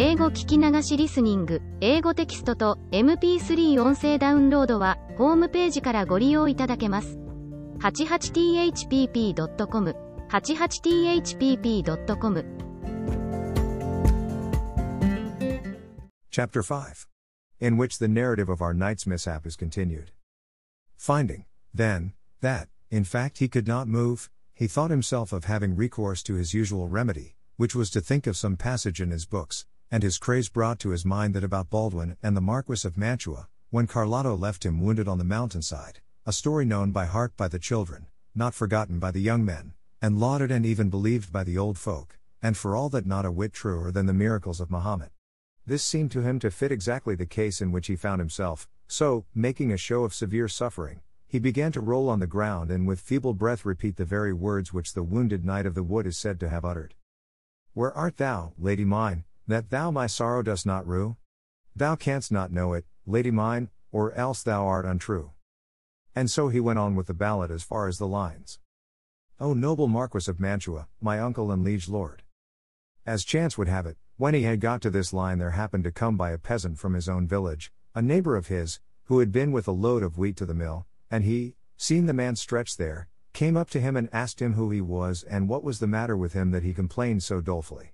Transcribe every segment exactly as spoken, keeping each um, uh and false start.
英語聞き流しリスニング、英語テキストと エムピースリー 音声ダウンロードはホームページからご利用いただけます。はちじゅうはちティーエイチピーピードットコム はちじゅうはちティーエイチピーピードットコム Chapter five. In which the narrative of our knight's mishap is continued. Finding, then, that, in fact he could not move, he thought himself of having recourse to his usual remedy, which was to think of some passage in his books, and his craze brought to his mind that about Baldwin and the Marquis of Mantua, when Carlotto left him wounded on the mountainside, a story known by heart by the children, not forgotten by the young men, and lauded and even believed by the old folk, and for all that not a whit truer than the miracles of Muhammad. This seemed to him to fit exactly the case in which he found himself, so, making a show of severe suffering, he began to roll on the ground and with feeble breath repeat the very words which the wounded knight of the wood is said to have uttered. Where art thou, lady mine, that thou my sorrow dost not rue? Thou canst not know it, lady mine, or else thou art untrue. And so he went on with the ballad as far as the lines. O noble Marquis of Mantua, my uncle and liege lord! As chance would have it, when he had got to this line there happened to come by a peasant from his own village, a neighbour of his, who had been with a load of wheat to the mill, and he, seeing the man stretched there, came up to him and asked him who he was and what was the matter with him that he complained so dolefully.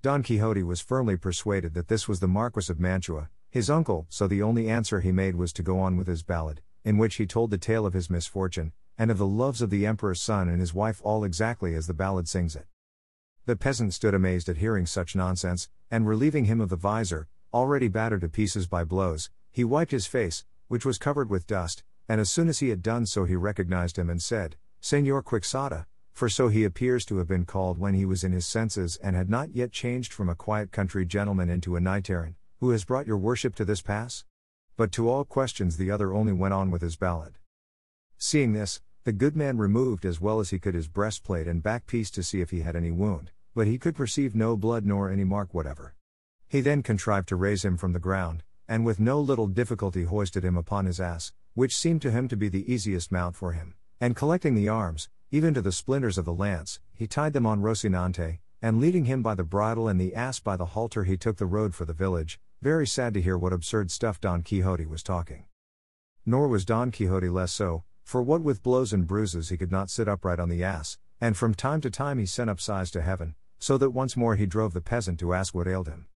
Don Quixote was firmly persuaded that this was the Marquis of Mantua, his uncle, so the only answer he made was to go on with his ballad, in which he told the tale of his misfortune, and of the loves of the emperor's son and his wife, all exactly as the ballad sings it. The peasant stood amazed at hearing such nonsense, and relieving him of the visor, already battered to pieces by blows, he wiped his face, which was covered with dust, and as soon as he had done so he recognized him and said, Señor Quixada, for so he appears to have been called when he was in his senses and had not yet changed from a quiet country gentleman into a knight-errant, who has brought your worship to this pass? But to all questions the other only went on with his ballad. Seeing this, the good man removed as well as he could his breastplate and back-piece to see if he had any wound, but he could perceive no blood nor any mark whatever. He then contrived to raise him from the ground, and with no little difficulty hoisted him upon his ass, which seemed to him to be the easiest mount for him, and collecting the arms, even to the splinters of the lance, he tied them on Rocinante, and leading him by the bridle and the ass by the halter he took the road for the village, very sad to hear what absurd stuff Don Quixote was talking. Nor was Don Quixote less so, for what with blows and bruises he could not sit upright on the ass, and from time to time he sent up sighs to heaven, so that once more he drove the peasant to ask what ailed him.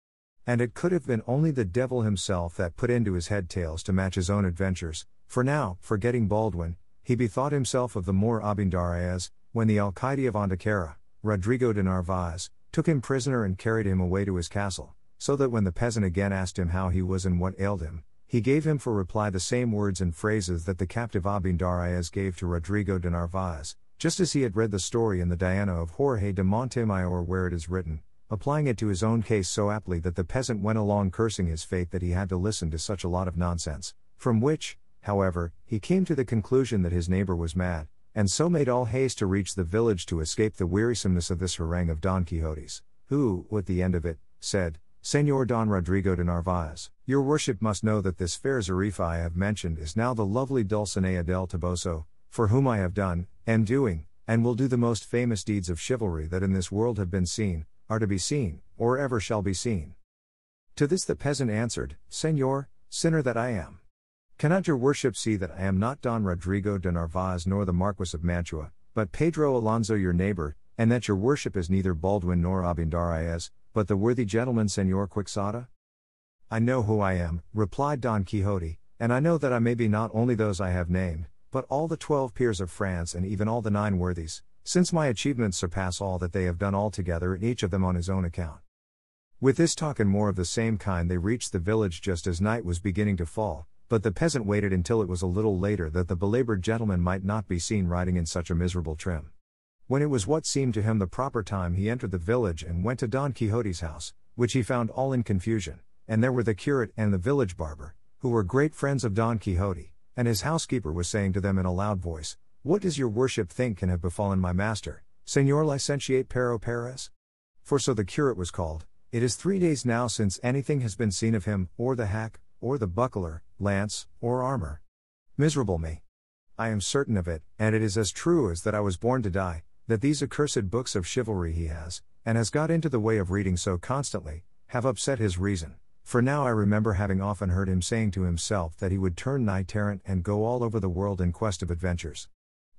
And it could have been only the devil himself that put into his head tales to match his own adventures, for now, forgetting Baldwin, he bethought himself of the Moor Abindaraez, when the Alcaide of Andacara, Rodrigo de Narvaez, took him prisoner and carried him away to his castle, so that when the peasant again asked him how he was and what ailed him, he gave him for reply the same words and phrases that the captive Abindaraez gave to Rodrigo de Narvaez, just as he had read the story in the Diana of Jorge de Montemayor where it is written, applying it to his own case so aptly that the peasant went along cursing his fate that he had to listen to such a lot of nonsense, from which, however, he came to the conclusion that his neighbour was mad, and so made all haste to reach the village to escape the wearisomeness of this harangue of Don Quixote's, who, at the end of it, said, Señor Don Rodrigo de Narvaez, your worship must know that this fair Zarifa I have mentioned is now the lovely Dulcinea del Toboso, for whom I have done, am doing, and will do the most famous deeds of chivalry that in this world have been seen, are to be seen, or ever shall be seen. To this the peasant answered, Señor, sinner that I am! Cannot your worship see that I am not Don Rodrigo de Narvaez nor the Marquis of Mantua, but Pedro Alonso your neighbour, and that your worship is neither Baldwin nor Abindaraez, but the worthy gentleman Señor Quixada? I know who I am, replied Don Quixote, and I know that I may be not only those I have named, but all the twelve peers of France and even all the nine worthies, since my achievements surpass all that they have done altogether and each of them on his own account. With this talk and more of the same kind they reached the village just as night was beginning to fall, but the peasant waited until it was a little later that the belaboured gentleman might not be seen riding in such a miserable trim. When it was what seemed to him the proper time he entered the village and went to Don Quixote's house, which he found all in confusion, and there were the curate and the village barber, who were great friends of Don Quixote, and his housekeeper was saying to them in a loud voice, What does your worship think can have befallen my master, Señor Licentiate Pero Perez? For so the curate was called, it is three days now since anything has been seen of him, or the hack, or the buckler, lance, or armour. Miserable me! I am certain of it, and it is as true as that I was born to die, that these accursed books of chivalry he has, and has got into the way of reading so constantly, have upset his reason, for now I remember having often heard him saying to himself that he would turn knight errant and go all over the world in quest of adventures.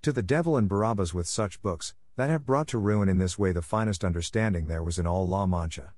To the devil and Barabbas with such books, that have brought to ruin in this way the finest understanding there was in all La Mancha.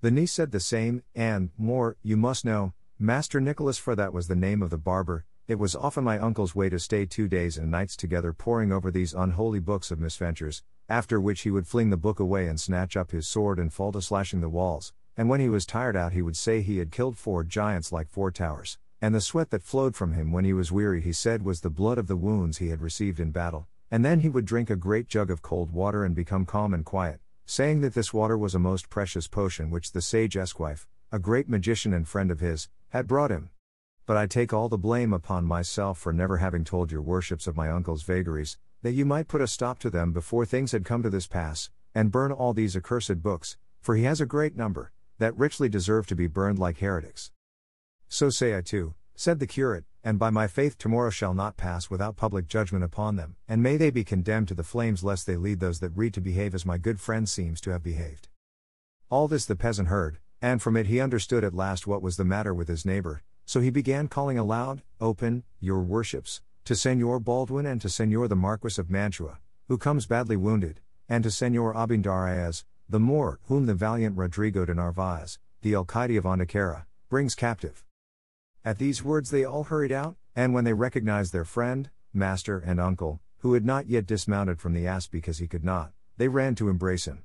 The niece said the same, and, more, you must know, Master Nicholas, for that was the name of the barber, it was often my uncle's way to stay two days and nights together poring over these unholy books of misventures, after which he would fling the book away and snatch up his sword and fall to slashing the walls, and when he was tired out he would say he had killed four giants like four towers, and the sweat that flowed from him when he was weary he said was the blood of the wounds he had received in battle. And then he would drink a great jug of cold water and become calm and quiet, saying that this water was a most precious potion which the sage Esquife, a great magician and friend of his, had brought him. But I take all the blame upon myself for never having told your worships of my uncle's vagaries, that you might put a stop to them before things had come to this pass, and burn all these accursed books, for he has a great number, that richly deserve to be burned like heretics. So say I too, said the curate, and by my faith tomorrow shall not pass without public judgment upon them, and may they be condemned to the flames lest they lead those that read to behave as my good friend seems to have behaved. All this the peasant heard, and from it he understood at last what was the matter with his neighbour, so he began calling aloud, Open, your worships, to Señor Baldwin and to Señor the Marquis of Mantua, who comes badly wounded, and to Señor Abindaraez, the Moor, whom the valiant Rodrigo de Narvaez, the Alcaide of Andacara, brings captive. At these words they all hurried out, and when they recognized their friend, master and uncle, who had not yet dismounted from the ass because he could not, they ran to embrace him.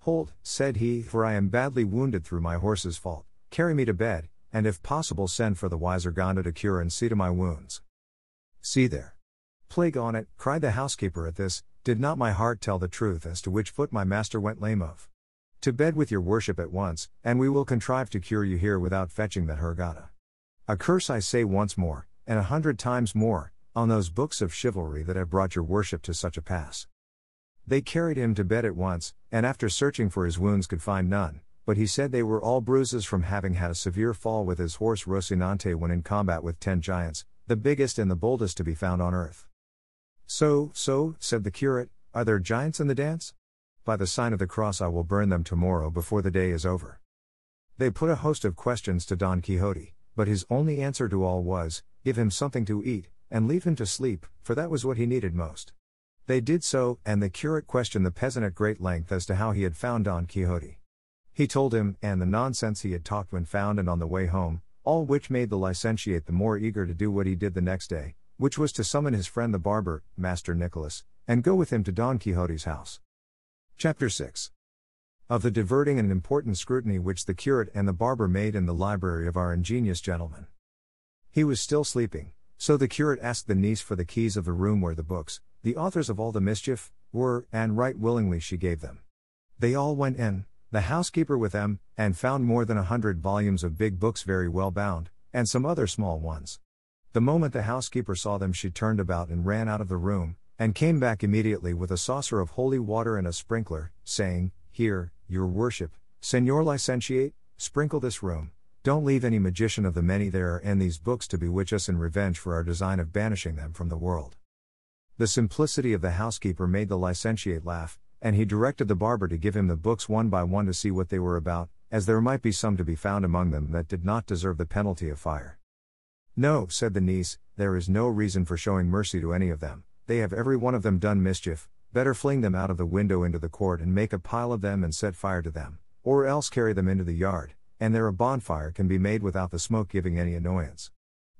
Hold, said he, for I am badly wounded through my horse's fault, carry me to bed, and if possible send for the wiser Gonda to cure and see to my wounds. See there. Plague on it, cried the housekeeper at this, did not my heart tell the truth as to which foot my master went lame of? To bed with your worship at once, and we will contrive to cure you here without fetching that Hergata. A curse I say once more, and a hundred times more, on those books of chivalry that have brought your worship to such a pass. They carried him to bed at once, and after searching for his wounds could find none, but he said they were all bruises from having had a severe fall with his horse Rocinante when in combat with ten giants, the biggest and the boldest to be found on earth. So, so, said the curate, are there giants in the dance? By the sign of the cross I will burn them tomorrow before the day is over. They put a host of questions to Don Quixote, but his only answer to all was, give him something to eat, and leave him to sleep, for that was what he needed most. They did so, and the curate questioned the peasant at great length as to how he had found Don Quixote. He told him, and the nonsense he had talked when found and on the way home, all which made the licentiate the more eager to do what he did the next day, which was to summon his friend the barber, Master Nicholas, and go with him to Don Quixote's house. Chapter six. Of the diverting and important scrutiny which the curate and the barber made in the library of our ingenious gentleman. He was still sleeping, so the curate asked the niece for the keys of the room where the books, the authors of all the mischief, were, and right willingly she gave them. They all went in, the housekeeper with them, and found more than a hundred volumes of big books very well bound, and some other small ones. The moment the housekeeper saw them she turned about and ran out of the room, and came back immediately with a saucer of holy water and a sprinkler, saying, Here, your worship, Señor Licentiate, sprinkle this room, don't leave any magician of the many there are in these books to bewitch us in revenge for our design of banishing them from the world. The simplicity of the housekeeper made the licentiate laugh, and he directed the barber to give him the books one by one to see what they were about, as there might be some to be found among them that did not deserve the penalty of fire. No, said the niece, there is no reason for showing mercy to any of them, they have every one of them done mischief, better fling them out of the window into the court and make a pile of them and set fire to them, or else carry them into the yard, and there a bonfire can be made without the smoke giving any annoyance.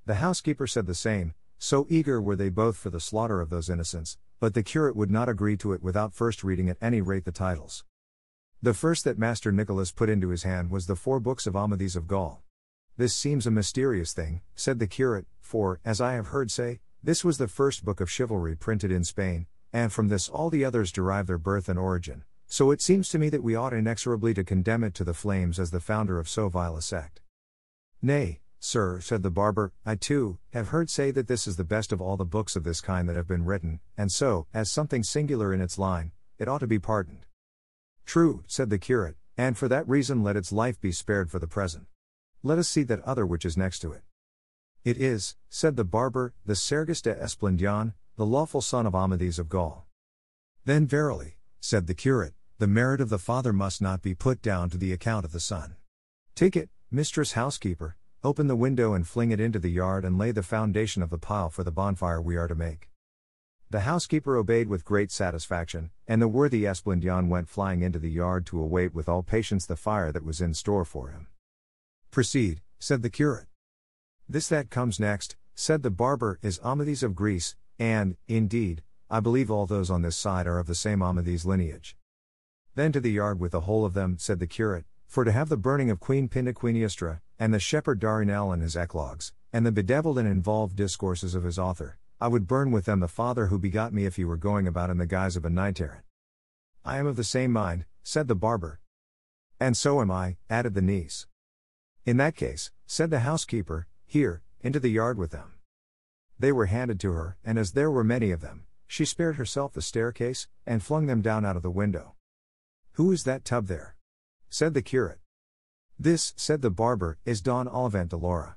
The housekeeper said the same, so eager were they both for the slaughter of those innocents, but the curate would not agree to it without first reading at any rate the titles. The first that Master Nicholas put into his hand was the four books of Amadis of Gaul. This seems a mysterious thing, said the curate, for, as I have heard say, this was the first book of chivalry printed in Spain, and from this all the others derive their birth and origin, so it seems to me that we ought inexorably to condemn it to the flames as the founder of so vile a sect. Nay, sir, said the barber, I too, have heard say that this is the best of all the books of this kind that have been written, and so, as something singular in its line, it ought to be pardoned. True, said the curate, and for that reason let its life be spared for the present. Let us see that other which is next to it. It is, said the barber, the Sergis de Esplendian, the lawful son of Amadis of Gaul. Then verily, said the curate, the merit of the father must not be put down to the account of the son. Take it, mistress housekeeper, open the window and fling it into the yard and lay the foundation of the pile for the bonfire we are to make. The housekeeper obeyed with great satisfaction, and the worthy Esplendian went flying into the yard to await with all patience the fire that was in store for him. Proceed, said the curate. This that comes next, said the barber, is Amadis of Greece, and, indeed, I believe all those on this side are of the same Amadis lineage. Then to the yard with the whole of them, said the curate, for to have the burning of Queen Pindaquiniestra, and the shepherd Darinel and his eclogues, and the bedeviled and involved discourses of his author, I would burn with them the father who begot me if he were going about in the guise of a knight-errant. I am of the same mind, said the barber. And so am I, added the niece. In that case, said the housekeeper, here, into the yard with them. They were handed to her, and as there were many of them, she spared herself the staircase, and flung them down out of the window. Who is that tub there? Said the curate. This, said the barber, is Don Olivant de Laura.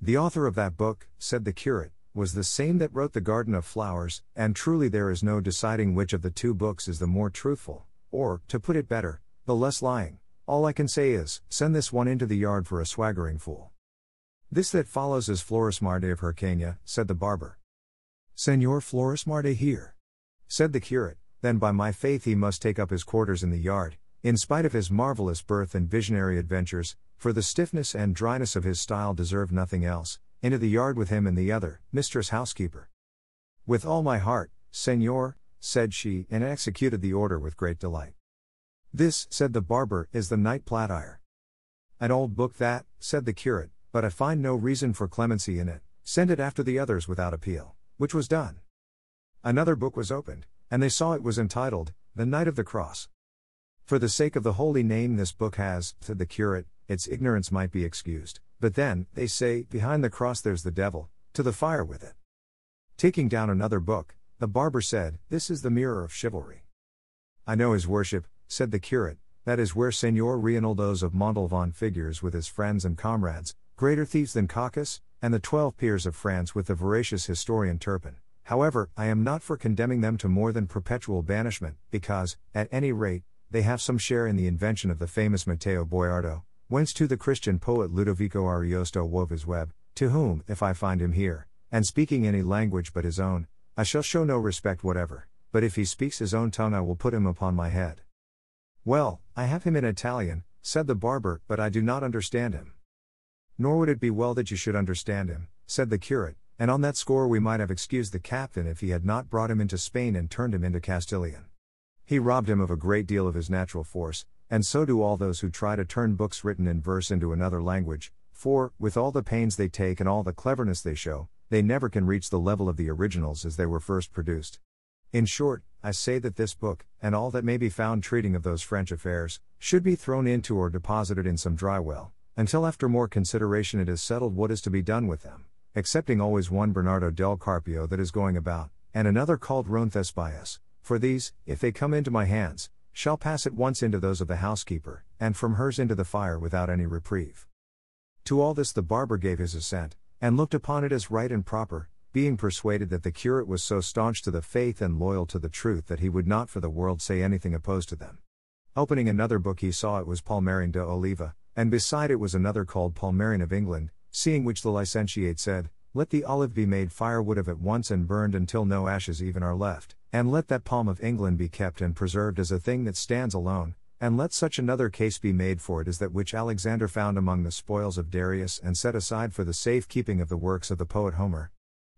The author of that book, said the curate, was the same that wrote The Garden of Flowers, and truly there is no deciding which of the two books is the more truthful, or, to put it better, the less lying. All I can say is, send this one into the yard for a swaggering fool. This that follows is Florismarte of Hircania, said the barber. Señor Florismarte here, said the curate, then by my faith he must take up his quarters in the yard, in spite of his marvellous birth and visionary adventures, for the stiffness and dryness of his style deserve nothing else. Into the yard with him and the other, mistress housekeeper. With all my heart, señor, said she, and executed the order with great delight. This, said the barber, is the knight Platire. An old book that, said the curate, but I find no reason for clemency in it, send it after the others without appeal, which was done. Another book was opened, and they saw it was entitled, The Knight of the Cross. For the sake of the holy name this book has, said the curate, its ignorance might be excused. But then, they say, behind the cross there's the devil, to the fire with it. Taking down another book, the barber said, this is the Mirror of Chivalry. I know his worship, said the curate, that is where Señor Reinaldos of Montalbán figures with his friends and comrades, greater thieves than Cacus, and the Twelve Peers of France with the voracious historian Turpin. However, I am not for condemning them to more than perpetual banishment, because, at any rate, they have some share in the invention of the famous Matteo Boyardo, whence to the Christian poet Ludovico Ariosto wove his web, to whom, if I find him here, and speaking any language but his own, I shall show no respect whatever, but if he speaks his own tongue I will put him upon my head. Well, I have him in Italian, said the barber, but I do not understand him. Nor would it be well that you should understand him, said the curate, and on that score we might have excused the captain if he had not brought him into Spain and turned him into Castilian. He robbed him of a great deal of his natural force, and so do all those who try to turn books written in verse into another language, for, with all the pains they take and all the cleverness they show, they never can reach the level of the originals as they were first produced. In short, I say that this book, and all that may be found treating of those French affairs, should be thrown into or deposited in some dry well, until after more consideration it is settled what is to be done with them, excepting always one Bernardo del Carpio that is going about, and another called Roncesvalles, for these, if they come into my hands, shall pass at once into those of the housekeeper, and from hers into the fire without any reprieve. To all this the barber gave his assent, and looked upon it as right and proper, being persuaded that the curate was so staunch to the faith and loyal to the truth that he would not for the world say anything opposed to them. Opening another book he saw it was Palmerin de Oliva, and beside it was another called Palmerin of England, seeing which the licentiate said, let the olive be made firewood of at once and burned until no ashes even are left, and let that palm of England be kept and preserved as a thing that stands alone, and let such another case be made for it as that which Alexander found among the spoils of Darius and set aside for the safe keeping of the works of the poet Homer.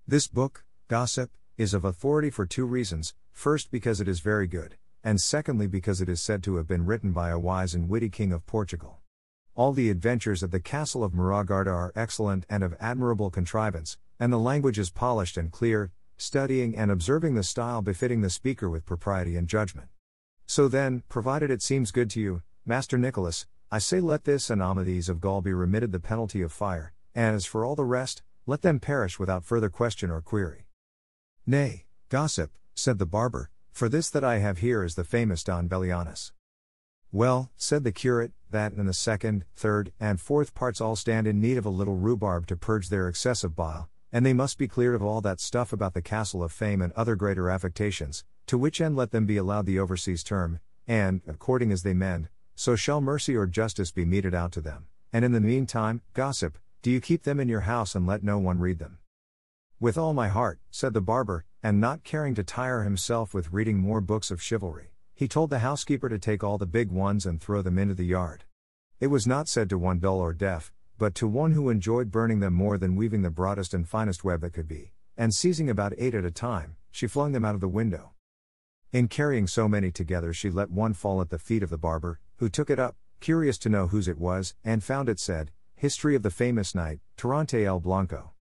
This book, Gossip, is of authority for two reasons, first because it is very good, and secondly because it is said to have been written by a wise and witty king of Portugal. All the adventures of the castle of Muragarda are excellent and of admirable contrivance, and the language is polished and clear, studying and observing the style befitting the speaker with propriety and judgment. So then, provided it seems good to you, Master Nicholas, I say let this and Amadis of Gaul be remitted the penalty of fire, and as for all the rest, let them perish without further question or query. Nay, Gossip, said the barber, for this that I have here is the famous Don Bellianus. Well, said the curate, that and the second, third, and fourth parts all stand in need of a little rhubarb to purge their excessive bile, and they must be cleared of all that stuff about the castle of fame and other greater affectations, to which end let them be allowed the overseas term, and, according as they mend, so shall mercy or justice be meted out to them. And in the meantime, gossip, do you keep them in your house and let no one read them. With all my heart, said the barber, and not caring to tire himself with reading more books of chivalry, he told the housekeeper to take all the big ones and throw them into the yard. It was not said to one dull or deaf, but to one who enjoyed burning them more than weaving the broadest and finest web that could be, and seizing about eight at a time, she flung them out of the window. In carrying so many together she let one fall at the feet of the barber, who took it up, curious to know whose it was, and found it said, History of the famous knight, Tirante el Blanco.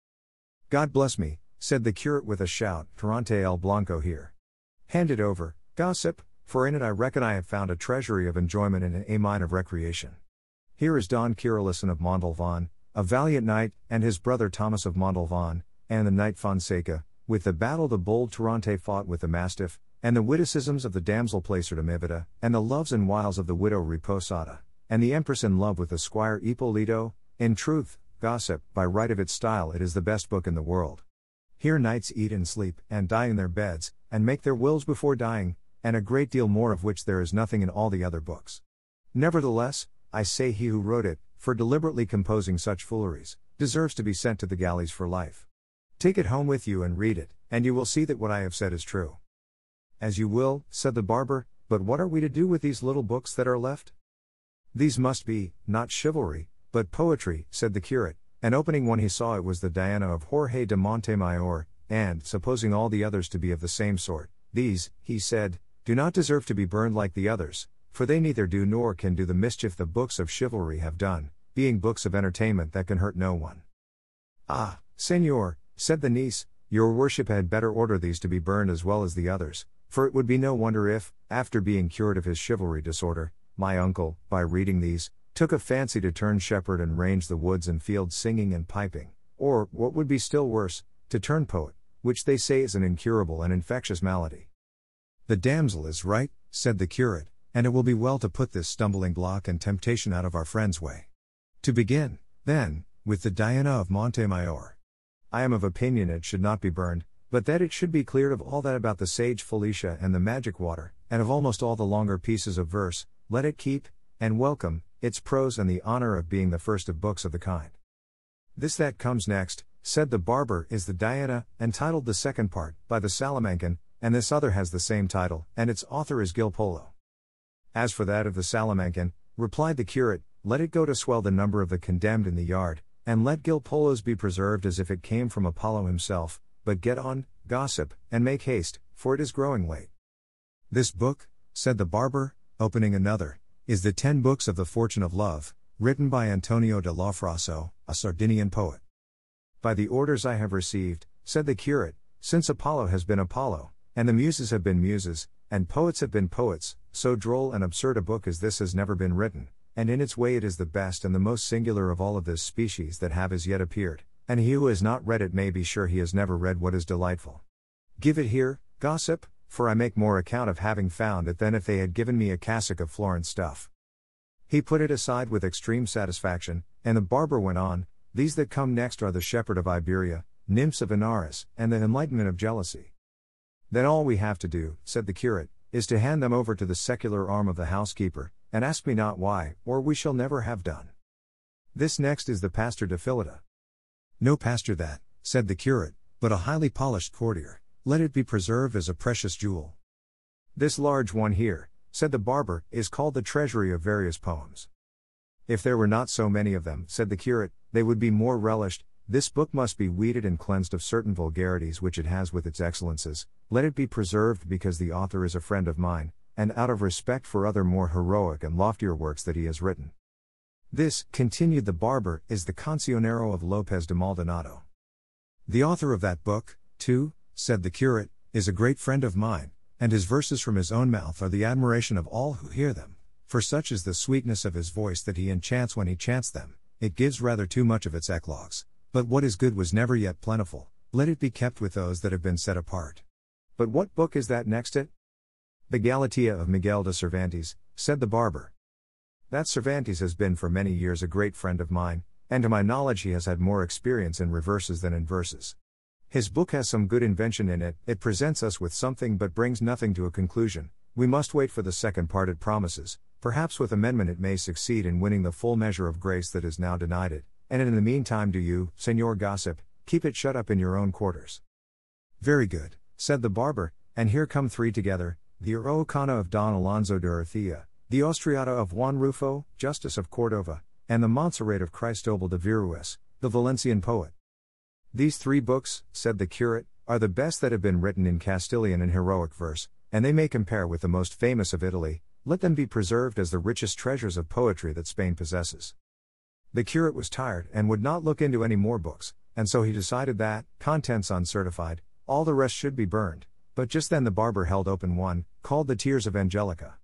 God bless me, said the curate with a shout, Tirante el Blanco here. Hand it over, gossip, for in it I reckon I have found a treasury of enjoyment and a mine of recreation. Here is Don Quixote of Montalvan, a valiant knight, and his brother Thomas of Montalvan, and the knight Fonseca, with the battle the bold Tirante fought with the mastiff, and the witticisms of the damsel Placer de Mivida, and the loves and wiles of the widow Reposada, and the empress in love with the squire Ippolito. In truth, gossip, by right of its style it is the best book in the world. Here knights eat and sleep, and die in their beds, and make their wills before dying, and a great deal more, of which there is nothing in all the other books. Nevertheless, I say he who wrote it, for deliberately composing such fooleries, deserves to be sent to the galleys for life. Take it home with you and read it, and you will see that what I have said is true. As you will, said the barber, but what are we to do with these little books that are left? These must be, not chivalry, but poetry, said the curate, and opening one he saw it was the Diana of Jorge de Montemayor, and, supposing all the others to be of the same sort, these, he said, do not deserve to be burned like the others, for they neither do nor can do the mischief the books of chivalry have done, being books of entertainment that can hurt no one. Ah, señor, said the niece, your worship had better order these to be burned as well as the others, for it would be no wonder if, after being cured of his chivalry disorder, my uncle, by reading these, took a fancy to turn shepherd and range the woods and fields singing and piping, or, what would be still worse, to turn poet, which they say is an incurable and infectious malady. The damsel is right, said the curate, and it will be well to put this stumbling block and temptation out of our friend's way. To begin, then, with the Diana of Montemayor. I am of opinion it should not be burned, but that it should be cleared of all that about the sage Felicia and the magic water, and of almost all the longer pieces of verse, let it keep, and welcome, its prose and the honor of being the first of books of the kind. This that comes next, said the barber, is the Diana, entitled the second part, by the Salamancan, and this other has the same title, and its author is Gil Polo. As for that of the Salamancan, replied the curate, let it go to swell the number of the condemned in the yard, and let Gil Polo's be preserved as if it came from Apollo himself, but get on, gossip, and make haste, for it is growing late. This book, said the barber, opening another, is the Ten Books of the Fortune of Love, written by Antonio de Lofraso, a Sardinian poet. By the orders I have received, said the curate, since Apollo has been Apollo, and the muses have been muses, and poets have been poets, so droll and absurd a book as this has never been written, and in its way it is the best and the most singular of all of this species that have as yet appeared, and he who has not read it may be sure he has never read what is delightful. Give it here, gossip, for I make more account of having found it than if they had given me a cassock of Florence stuff. He put it aside with extreme satisfaction, and the barber went on, these that come next are the Shepherd of Iberia, Nymphs of Inaris, and the Enlightenment of Jealousy. Then all we have to do, said the curate, is to hand them over to the secular arm of the housekeeper, and ask me not why, or we shall never have done. This next is the Pastor de Philida. No pastor that, said the curate, but a highly polished courtier, let it be preserved as a precious jewel. This large one here, said the barber, is called the treasury of various poems. If there were not so many of them, said the curate, they would be more relished. This book must be weeded and cleansed of certain vulgarities which it has with its excellences, let it be preserved because the author is a friend of mine, and out of respect for other more heroic and loftier works that he has written. This, continued the barber, is the Cancionero of Lopez de Maldonado. The author of that book, too, said the curate, is a great friend of mine, and his verses from his own mouth are the admiration of all who hear them, for such is the sweetness of his voice that he enchants when he chants them, it gives rather too much of its eclogues, but what is good was never yet plentiful, let it be kept with those that have been set apart. But what book is that next it? The Galatea of Miguel de Cervantes, said the barber. That Cervantes has been for many years a great friend of mine, and to my knowledge he has had more experience in reverses than in verses. His book has some good invention in it, it presents us with something but brings nothing to a conclusion, We must wait for the second part it promises, perhaps with amendment it may succeed in winning the full measure of grace that is now denied it, and in the meantime do you, Señor Gossip, keep it shut up in your own quarters. Very good, said the barber, and here come three together, the Araucana of Don Alonso de Urthea, the Austriata of Juan Rufo, Justice of Cordova, and the Montserrat of Cristobal de Virués, the Valencian poet. These three books, said the curate, are the best that have been written in Castilian and heroic verse, and they may compare with the most famous of Italy. Let them be preserved as the richest treasures of poetry that Spain possesses. The curate was tired and would not look into any more books, and so he decided that, contents uncertified, all the rest should be burned, but just then the barber held open one, called The Tears of Angelica.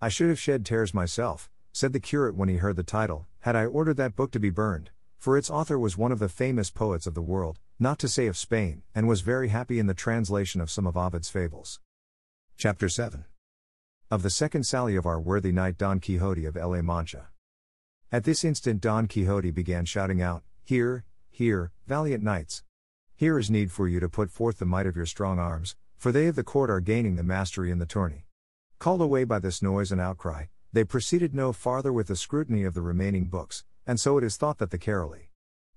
I should have shed tears myself, said the curate when he heard the title, had I ordered that book to be burned, for its author was one of the famous poets of the world, not to say of Spain, and was very happy in the translation of some of Ovid's fables. Chapter seven. Of the second sally of our worthy knight Don Quixote of La Mancha. At this instant Don Quixote began shouting out, Here, here, valiant knights! Here is need for you to put forth the might of your strong arms, for they of the court are gaining the mastery in the tourney. Called away by this noise and outcry, they proceeded no farther with the scrutiny of the remaining books, and so it is thought that the Caroli,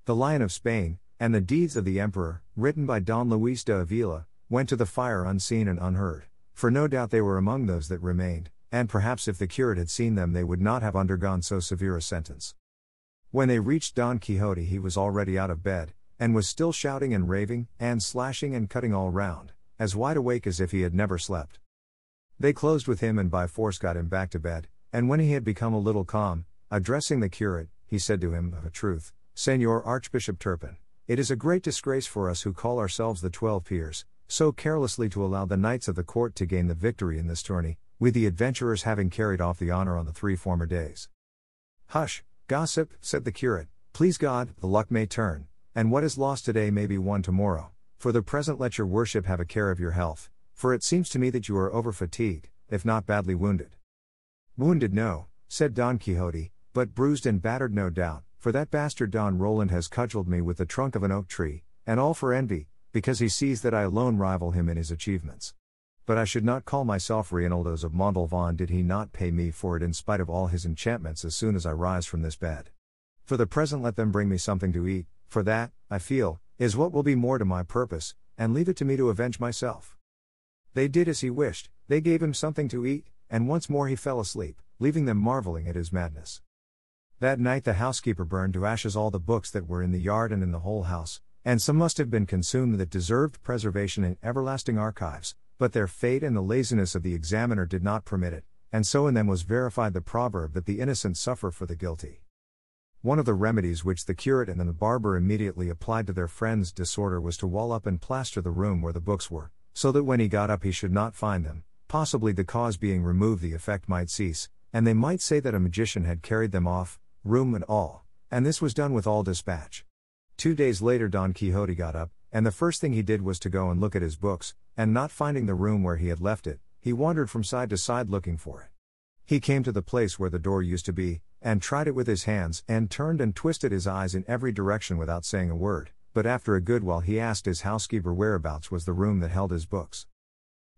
The Lion of Spain, and the Deeds of the Emperor, written by Don Luis de Avila, went to the fire unseen and unheard. For no doubt they were among those that remained, and perhaps if the curate had seen them they would not have undergone so severe a sentence. When they reached Don Quixote he was already out of bed, and was still shouting and raving, and slashing and cutting all round, as wide awake as if he had never slept. They closed with him and by force got him back to bed, and when he had become a little calm, addressing the curate, he said to him, Of a truth, Señor Archbishop Turpin, it is a great disgrace for us who call ourselves the Twelve Peers, so carelessly to allow the knights of the court to gain the victory in this tourney, with the adventurers having carried off the honor on the three former days. Hush, gossip, said the curate, please God, the luck may turn, and what is lost today may be won tomorrow. For the present let your worship have a care of your health, for it seems to me that you are over-fatigued, if not badly wounded. Wounded no, said Don Quixote, but bruised and battered no doubt, for that bastard Don Roland has cudgelled me with the trunk of an oak tree, and all for envy, because he sees that I alone rival him in his achievements. But I should not call myself Reinaldos of Montalbán did he not pay me for it in spite of all his enchantments as soon as I rise from this bed. For the present let them bring me something to eat, for that, I feel, is what will be more to my purpose, and leave it to me to avenge myself. They did as he wished, they gave him something to eat, and once more he fell asleep, leaving them marveling at his madness. That night the housekeeper burned to ashes all the books that were in the yard and in the whole house, and some must have been consumed that deserved preservation in everlasting archives, but their fate and the laziness of the examiner did not permit it, and so in them was verified the proverb that the innocent suffer for the guilty. One of the remedies which the curate and the barber immediately applied to their friend's disorder was to wall up and plaster the room where the books were, so that when he got up he should not find them, possibly the cause being removed the effect might cease, and they might say that a magician had carried them off, room and all, and this was done with all dispatch. Two days later Don Quixote got up, and the first thing he did was to go and look at his books, and not finding the room where he had left it, he wandered from side to side looking for it. He came to the place where the door used to be, and tried it with his hands, and turned and twisted his eyes in every direction without saying a word, but after a good while he asked his housekeeper whereabouts was the room that held his books.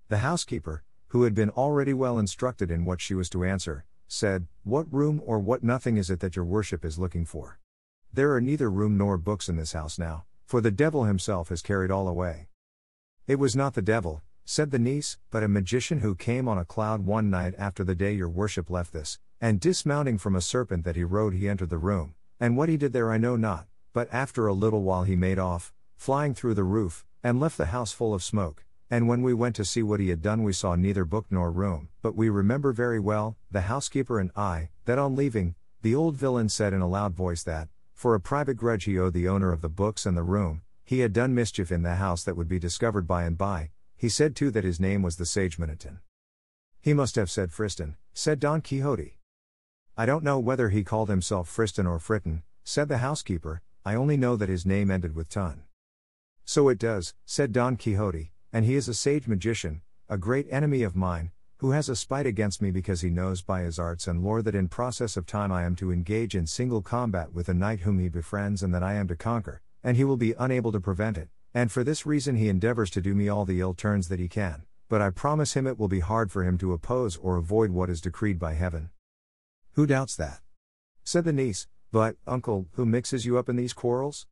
The housekeeper, who had been already well instructed in what she was to answer, said, What room or what nothing is it that your worship is looking for? There are neither room nor books in this house now, for the devil himself has carried all away. It was not the devil, said the niece, but a magician who came on a cloud one night after the day your worship left this, and dismounting from a serpent that he rode he entered the room, and what he did there I know not, but after a little while he made off, flying through the roof, and left the house full of smoke, and when we went to see what he had done we saw neither book nor room, but we remember very well, the housekeeper and I, that on leaving, the old villain said in a loud voice that, for a private grudge he owed the owner of the books and the room, he had done mischief in the house that would be discovered by and by, he said too that his name was the sage Miniton. He must have said Friston, said Don Quixote. I don't know whether he called himself Friston or Fritton, said the housekeeper, I only know that his name ended with ton. So it does, said Don Quixote, and he is a sage magician, a great enemy of mine, who has a spite against me because he knows by his arts and lore that in process of time I am to engage in single combat with a knight whom he befriends and that I am to conquer, and he will be unable to prevent it, and for this reason he endeavours to do me all the ill turns that he can, but I promise him it will be hard for him to oppose or avoid what is decreed by heaven." "Who doubts that?" said the niece, "but, uncle, who mixes you up in these quarrels?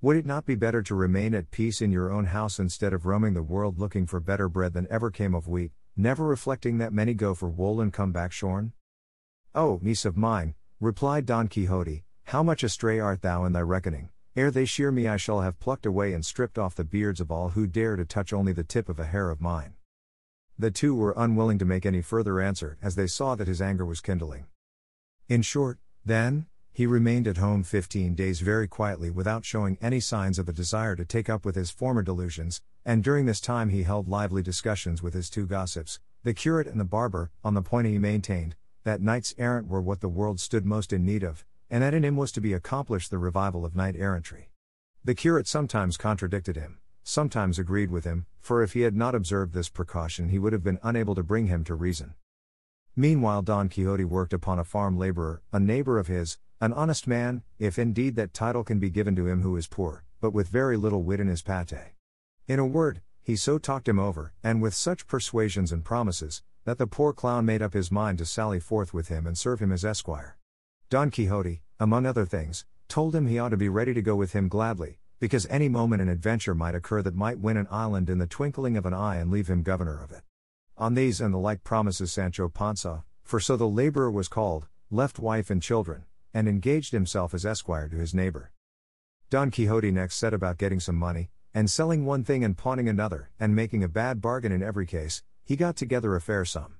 Would it not be better to remain at peace in your own house instead of roaming the world looking for better bread than ever came of wheat, never reflecting that many go for wool and come back shorn?" "Oh, niece of mine," replied Don Quixote, "how much astray art thou in thy reckoning? Ere they shear me I shall have plucked away and stripped off the beards of all who dare to touch only the tip of a hair of mine." The two were unwilling to make any further answer, as they saw that his anger was kindling. In short, then, he remained at home fifteen days very quietly without showing any signs of a desire to take up with his former delusions, and during this time he held lively discussions with his two gossips, the curate and the barber, on the point he maintained, that knights-errant were what the world stood most in need of, and that in him was to be accomplished the revival of knight-errantry. The curate sometimes contradicted him, sometimes agreed with him, for if he had not observed this precaution he would have been unable to bring him to reason. Meanwhile Don Quixote worked upon a farm labourer, a neighbour of his, an honest man, if indeed that title can be given to him who is poor, but with very little wit in his pate. In a word, he so talked him over, and with such persuasions and promises, that the poor clown made up his mind to sally forth with him and serve him as esquire. Don Quixote, among other things, told him he ought to be ready to go with him gladly, because any moment an adventure might occur that might win an island in the twinkling of an eye and leave him governor of it. On these and the like promises Sancho Panza, for so the labourer was called, left wife and children, and engaged himself as esquire to his neighbour. Don Quixote next set about getting some money, and selling one thing and pawning another, and making a bad bargain in every case, he got together a fair sum.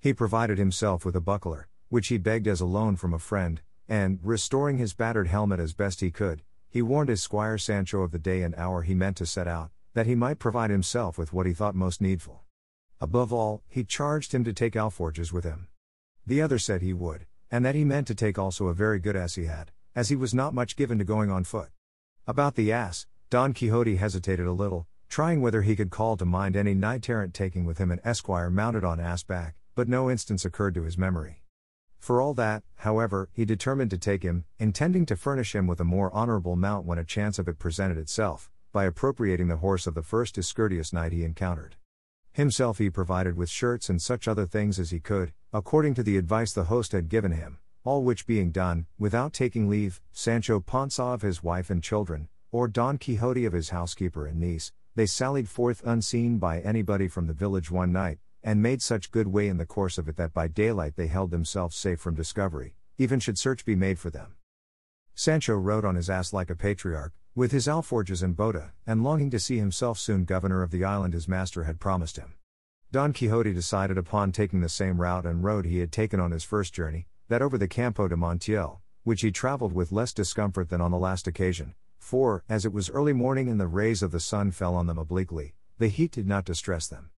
He provided himself with a buckler, which he begged as a loan from a friend, and, restoring his battered helmet as best he could, he warned his squire Sancho of the day and hour he meant to set out, that he might provide himself with what he thought most needful. Above all, he charged him to take alforges with him. The other said he would, and that he meant to take also a very good ass he had, as he was not much given to going on foot. About the ass, Don Quixote hesitated a little, trying whether he could call to mind any knight-errant taking with him an esquire mounted on ass-back, but no instance occurred to his memory. For all that, however, he determined to take him, intending to furnish him with a more honourable mount when a chance of it presented itself, by appropriating the horse of the first discourteous knight he encountered. Himself he provided with shirts and such other things as he could, according to the advice the host had given him, all which being done, without taking leave, Sancho Panza of his wife and children, or Don Quixote of his housekeeper and niece, they sallied forth unseen by anybody from the village one night, and made such good way in the course of it that by daylight they held themselves safe from discovery, even should search be made for them. Sancho rode on his ass like a patriarch, with his alforges and bota, and longing to see himself soon governor of the island his master had promised him. Don Quixote decided upon taking the same route and road he had taken on his first journey, that over the Campo de Montiel, which he travelled with less discomfort than on the last occasion, for, as it was early morning and the rays of the sun fell on them obliquely, the heat did not distress them.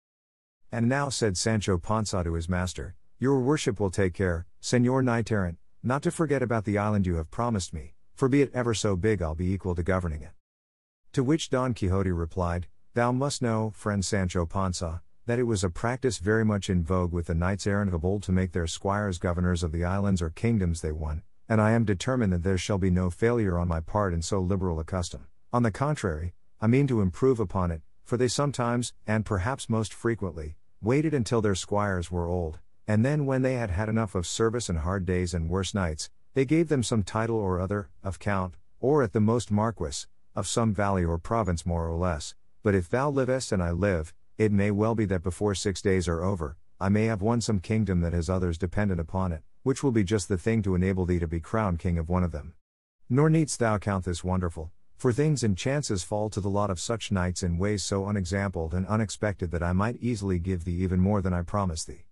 "And now," said Sancho Panza to his master, "your worship will take care, Señor Knight-errant, not to forget about the island you have promised me, for be it ever so big I'll be equal to governing it." To which Don Quixote replied, "Thou must know, friend Sancho Panza, that it was a practice very much in vogue with the knights-errant of old to make their squires governors of the islands or kingdoms they won, and I am determined that there shall be no failure on my part in so liberal a custom. On the contrary, I mean to improve upon it, for they sometimes, and perhaps most frequently, waited until their squires were old, and then when they had had enough of service and hard days and worse nights, they gave them some title or other, of count, or at the most marquis, of some valley or province more or less, but if thou livest and I live, it may well be that before six days are over, I may have won some kingdom that has others dependent upon it, which will be just the thing to enable thee to be crowned king of one of them. Nor needst thou count this wonderful, for things and chances fall to the lot of such knights in ways so unexampled and unexpected that I might easily give thee even more than I promise thee."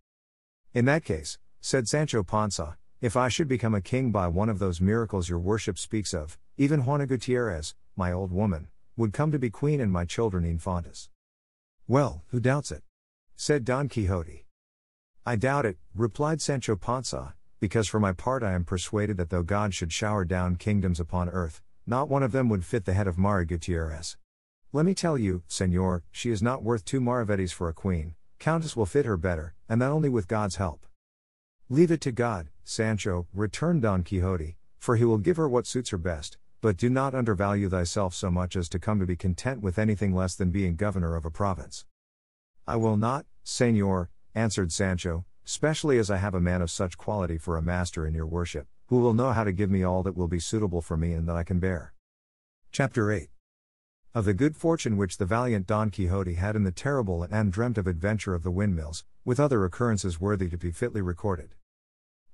"In that case," said Sancho Panza, "if I should become a king by one of those miracles your worship speaks of, even Juana Gutierrez, my old woman, would come to be queen and my children infantes." "Well, who doubts it?" said Don Quixote. "I doubt it," replied Sancho Panza, "because for my part I am persuaded that though God should shower down kingdoms upon earth, not one of them would fit the head of Mari Gutierrez. Let me tell you, señor, she is not worth two maravedis for a queen, countess will fit her better, and that only with God's help." "Leave it to God, Sancho," returned Don Quixote, "for he will give her what suits her best, but do not undervalue thyself so much as to come to be content with anything less than being governor of a province." "I will not," Señor, answered Sancho, specially as I have a man of such quality for a master in your worship, who will know how to give me all that will be suitable for me and that I can bear. Chapter eight. Of the good fortune which the valiant Don Quixote had in the terrible and undreamt of adventure of the windmills, with other occurrences worthy to be fitly recorded.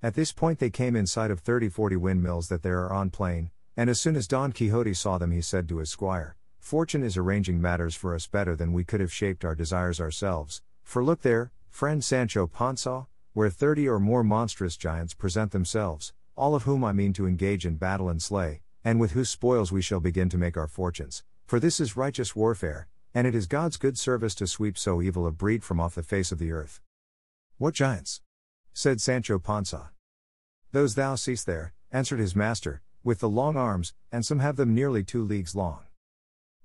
At this point they came in sight of thirty forty windmills that there are on plain, and as soon as Don Quixote saw them he said to his squire, Fortune is arranging matters for us better than we could have shaped our desires ourselves, for look there, friend Sancho Panza, where thirty or more monstrous giants present themselves, all of whom I mean to engage in battle and slay, and with whose spoils we shall begin to make our fortunes, for this is righteous warfare, and it is God's good service to sweep so evil a breed from off the face of the earth. What giants? Said Sancho Panza. Those thou seest there, answered his master, with the long arms, and some have them nearly two leagues long.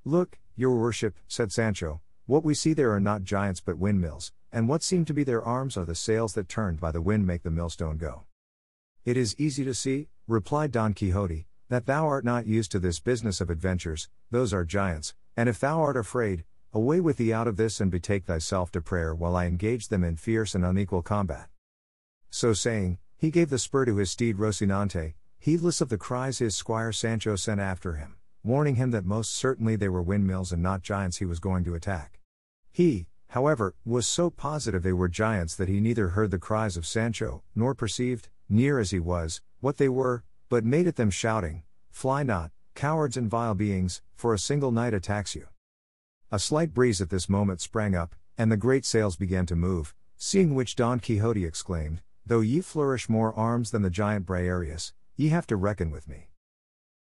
Look, your worship, said Sancho, what we see there are not giants but windmills, and what seem to be their arms are the sails that turned by the wind make the millstone go. It is easy to see, replied Don Quixote, that thou art not used to this business of adventures, those are giants, and if thou art afraid, away with thee out of this and betake thyself to prayer while I engage them in fierce and unequal combat. So saying, he gave the spur to his steed Rocinante, heedless of the cries his squire Sancho sent after him, warning him that most certainly they were windmills and not giants he was going to attack. He, however, was so positive they were giants that he neither heard the cries of Sancho, nor perceived, near as he was, what they were, but made at them shouting, Fly not, cowards and vile beings, for a single knight attacks you. A slight breeze at this moment sprang up, and the great sails began to move, seeing which Don Quixote exclaimed, Though ye flourish more arms than the giant Briareus, ye have to reckon with me.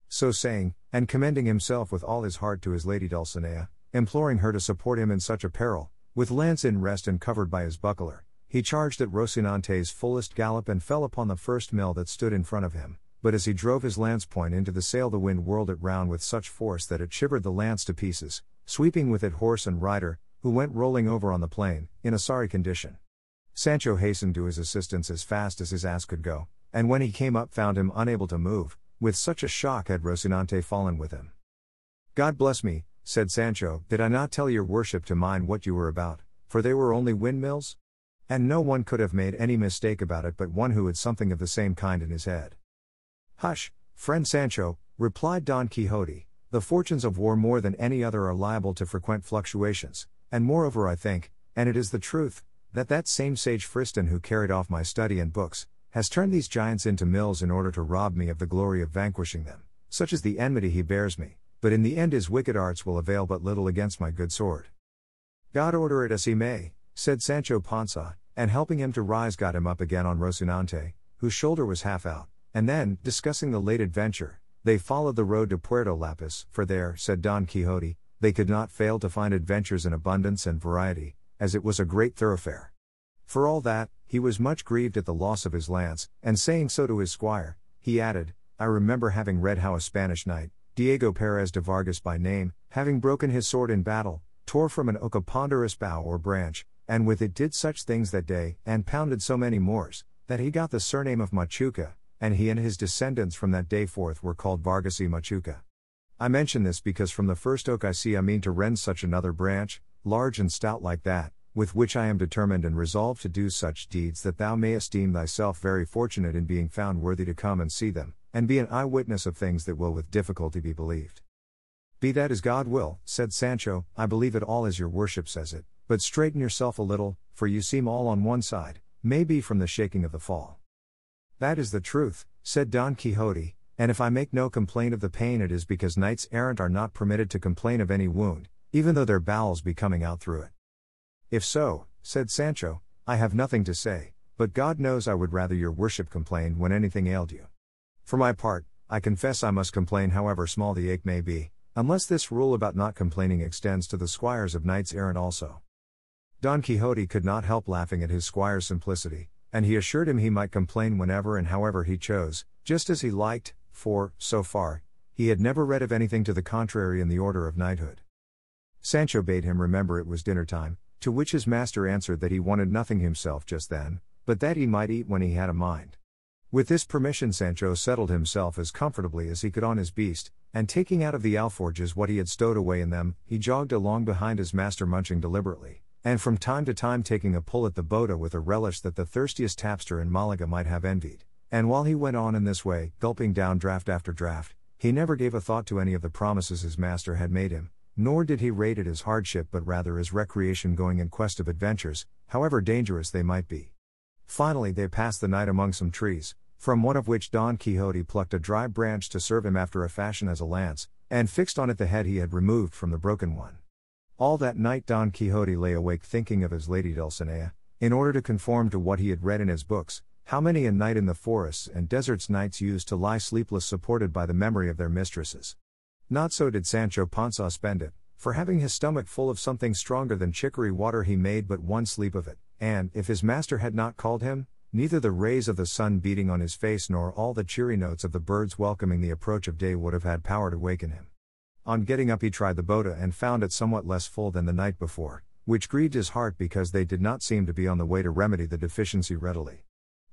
So saying, and commending himself with all his heart to his lady Dulcinea, imploring her to support him in such a peril, with lance in rest and covered by his buckler, he charged at Rocinante's fullest gallop and fell upon the first mill that stood in front of him, but as he drove his lance point into the sail the wind whirled it round with such force that it shivered the lance to pieces, sweeping with it horse and rider, who went rolling over on the plain, in a sorry condition. Sancho hastened to his assistance as fast as his ass could go, and when he came up found him unable to move, with such a shock had Rocinante fallen with him. God bless me, said Sancho, did I not tell your worship to mind what you were about, for they were only windmills? And no one could have made any mistake about it but one who had something of the same kind in his head. Hush, friend Sancho, replied Don Quixote, the fortunes of war more than any other are liable to frequent fluctuations, and moreover I think, and it is the truth, that that same sage Friston who carried off my study and books, has turned these giants into mills in order to rob me of the glory of vanquishing them, such is the enmity he bears me, but in the end his wicked arts will avail but little against my good sword. God order it as he may, said Sancho Panza, and helping him to rise got him up again on Rocinante, whose shoulder was half out, and then, discussing the late adventure, they followed the road to Puerto Lapis, for there, said Don Quixote, they could not fail to find adventures in abundance and variety, as it was a great thoroughfare. For all that, he was much grieved at the loss of his lance, and saying so to his squire, he added, I remember having read how a Spanish knight, Diego Perez de Vargas by name, having broken his sword in battle, tore from an oak a ponderous bough or branch, and with it did such things that day, and pounded so many Moors, that he got the surname of Machuca, and he and his descendants from that day forth were called Vargas y Machuca. I mention this because from the first oak I see I mean to rend such another branch, large and stout like that, with which I am determined and resolved to do such deeds that thou mayest deem thyself very fortunate in being found worthy to come and see them, and be an eye-witness of things that will with difficulty be believed. Be that as God will, said Sancho, I believe it all as your worship says it, but straighten yourself a little, for you seem all on one side, maybe from the shaking of the fall. That is the truth, said Don Quixote, and if I make no complaint of the pain it is because knights-errant are not permitted to complain of any wound, even though their bowels be coming out through it. If so, said Sancho, I have nothing to say, but God knows I would rather your worship complained when anything ailed you. For my part, I confess I must complain however small the ache may be, unless this rule about not complaining extends to the squires of knights-errant also. Don Quixote could not help laughing at his squire's simplicity, and he assured him he might complain whenever and however he chose, just as he liked, for, so far, he had never read of anything to the contrary in the order of knighthood. Sancho bade him remember it was dinner time, to which his master answered that he wanted nothing himself just then, but that he might eat when he had a mind. With this permission Sancho settled himself as comfortably as he could on his beast, and taking out of the alforges what he had stowed away in them, he jogged along behind his master munching deliberately, and from time to time taking a pull at the bota with a relish that the thirstiest tapster in Malaga might have envied. And while he went on in this way, gulping down draught after draught, he never gave a thought to any of the promises his master had made him, nor did he rate it as hardship but rather as recreation going in quest of adventures, however dangerous they might be. Finally they passed the night among some trees, from one of which Don Quixote plucked a dry branch to serve him after a fashion as a lance, and fixed on it the head he had removed from the broken one. All that night Don Quixote lay awake thinking of his lady Dulcinea, in order to conform to what he had read in his books, how many a night in the forests and deserts knights used to lie sleepless supported by the memory of their mistresses. Not so did Sancho Panza spend it, for having his stomach full of something stronger than chicory water he made but one sleep of it, and, if his master had not called him, neither the rays of the sun beating on his face nor all the cheery notes of the birds welcoming the approach of day would have had power to waken him. On getting up he tried the bota and found it somewhat less full than the night before, which grieved his heart because they did not seem to be on the way to remedy the deficiency readily.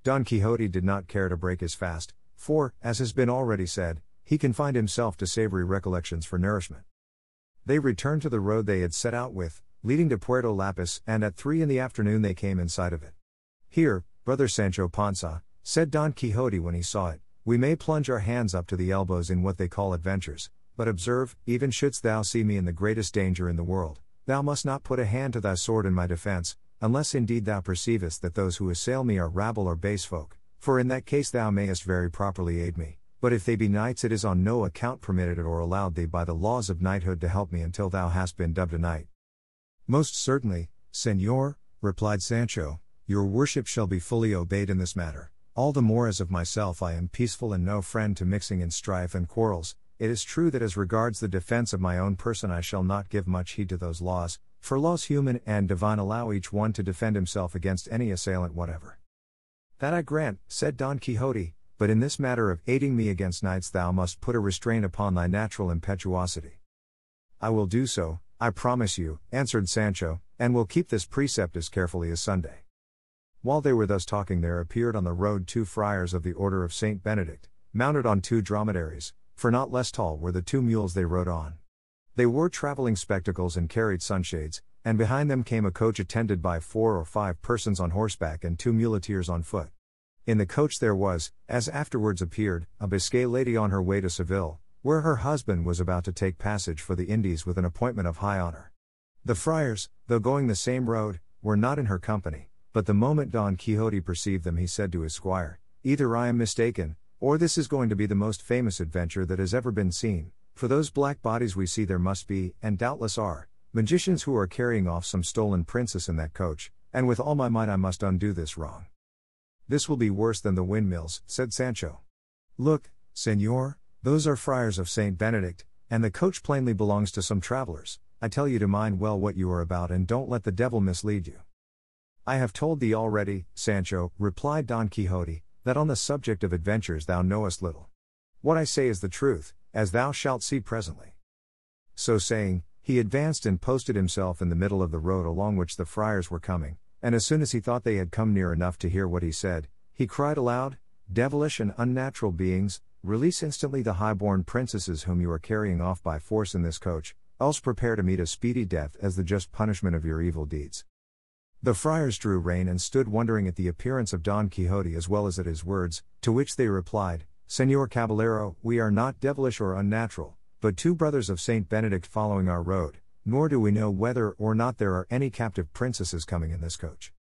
Don Quixote did not care to break his fast, for, as has been already said, he confined himself to savory recollections for nourishment. They returned to the road they had set out with, leading to Puerto Lapis, and at three in the afternoon they came in sight of it. "Here, brother Sancho Panza," said Don Quixote when he saw it, "we may plunge our hands up to the elbows in what they call adventures, but observe, even shouldst thou see me in the greatest danger in the world, thou must not put a hand to thy sword in my defence, unless indeed thou perceivest that those who assail me are rabble or base folk, for in that case thou mayest very properly aid me, but if they be knights it is on no account permitted or allowed thee by the laws of knighthood to help me until thou hast been dubbed a knight." "Most certainly, señor," replied Sancho, "your worship shall be fully obeyed in this matter, all the more as of myself I am peaceful and no friend to mixing in strife and quarrels. It is true that as regards the defence of my own person I shall not give much heed to those laws, for laws human and divine allow each one to defend himself against any assailant whatever." "That I grant," said Don Quixote, "but in this matter of aiding me against knights thou must put a restraint upon thy natural impetuosity." "I will do so, I promise you," answered Sancho, "and will keep this precept as carefully as Sunday." While they were thus talking there appeared on the road two friars of the order of Saint Benedict, mounted on two dromedaries, for not less tall were the two mules they rode on. They wore travelling spectacles and carried sunshades, and behind them came a coach attended by four or five persons on horseback and two muleteers on foot. In the coach there was, as afterwards appeared, a Biscay lady on her way to Seville, where her husband was about to take passage for the Indies with an appointment of high honour. The friars, though going the same road, were not in her company, but the moment Don Quixote perceived them he said to his squire, "Either I am mistaken, or this is going to be the most famous adventure that has ever been seen. For those black bodies we see there must be, and doubtless are, magicians who are carrying off some stolen princess in that coach, and with all my might I must undo this wrong." "This will be worse than the windmills," said Sancho. "Look, señor, those are friars of Saint Benedict, and the coach plainly belongs to some travellers. I tell you to mind well what you are about and don't let the devil mislead you." "I have told thee already, Sancho," replied Don Quixote, "that on the subject of adventures thou knowest little. What I say is the truth, as thou shalt see presently." So saying, he advanced and posted himself in the middle of the road along which the friars were coming, and as soon as he thought they had come near enough to hear what he said, he cried aloud, "Devilish and unnatural beings, release instantly the high-born princesses whom you are carrying off by force in this coach, else prepare to meet a speedy death as the just punishment of your evil deeds." The friars drew rein and stood wondering at the appearance of Don Quixote as well as at his words, to which they replied, "Señor Caballero, we are not devilish or unnatural, but two brothers of Saint Benedict following our road, nor do we know whether or not there are any captive princesses coming in this coach."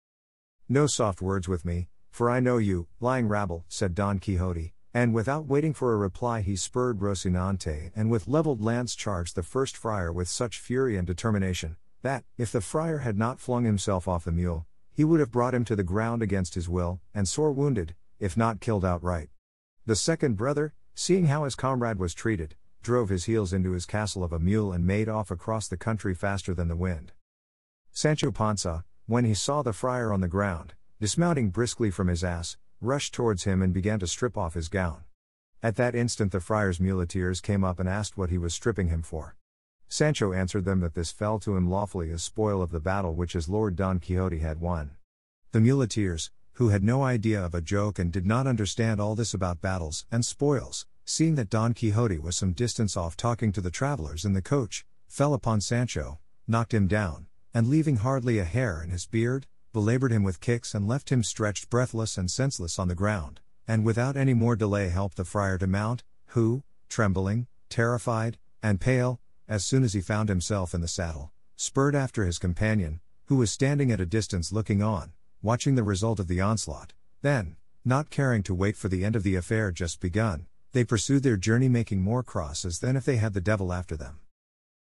"No soft words with me, for I know you, lying rabble," said Don Quixote, and without waiting for a reply he spurred Rocinante and with levelled lance charged the first friar with such fury and determination, that, if the friar had not flung himself off the mule, he would have brought him to the ground against his will, and sore wounded, if not killed outright. The second brother, seeing how his comrade was treated, drove his heels into his castle of a mule and made off across the country faster than the wind. Sancho Panza, when he saw the friar on the ground, dismounting briskly from his ass, rushed towards him and began to strip off his gown. At that instant the friar's muleteers came up and asked what he was stripping him for. Sancho answered them that this fell to him lawfully as spoil of the battle which his lord Don Quixote had won. The muleteers, who had no idea of a joke and did not understand all this about battles and spoils, seeing that Don Quixote was some distance off talking to the travellers in the coach, fell upon Sancho, knocked him down, and leaving hardly a hair in his beard, belabored him with kicks and left him stretched breathless and senseless on the ground, and without any more delay helped the friar to mount, who, trembling, terrified, and pale, as soon as he found himself in the saddle, spurred after his companion, who was standing at a distance looking on, watching the result of the onslaught. Then, not caring to wait for the end of the affair just begun, they pursued their journey, making more crosses than if they had the devil after them.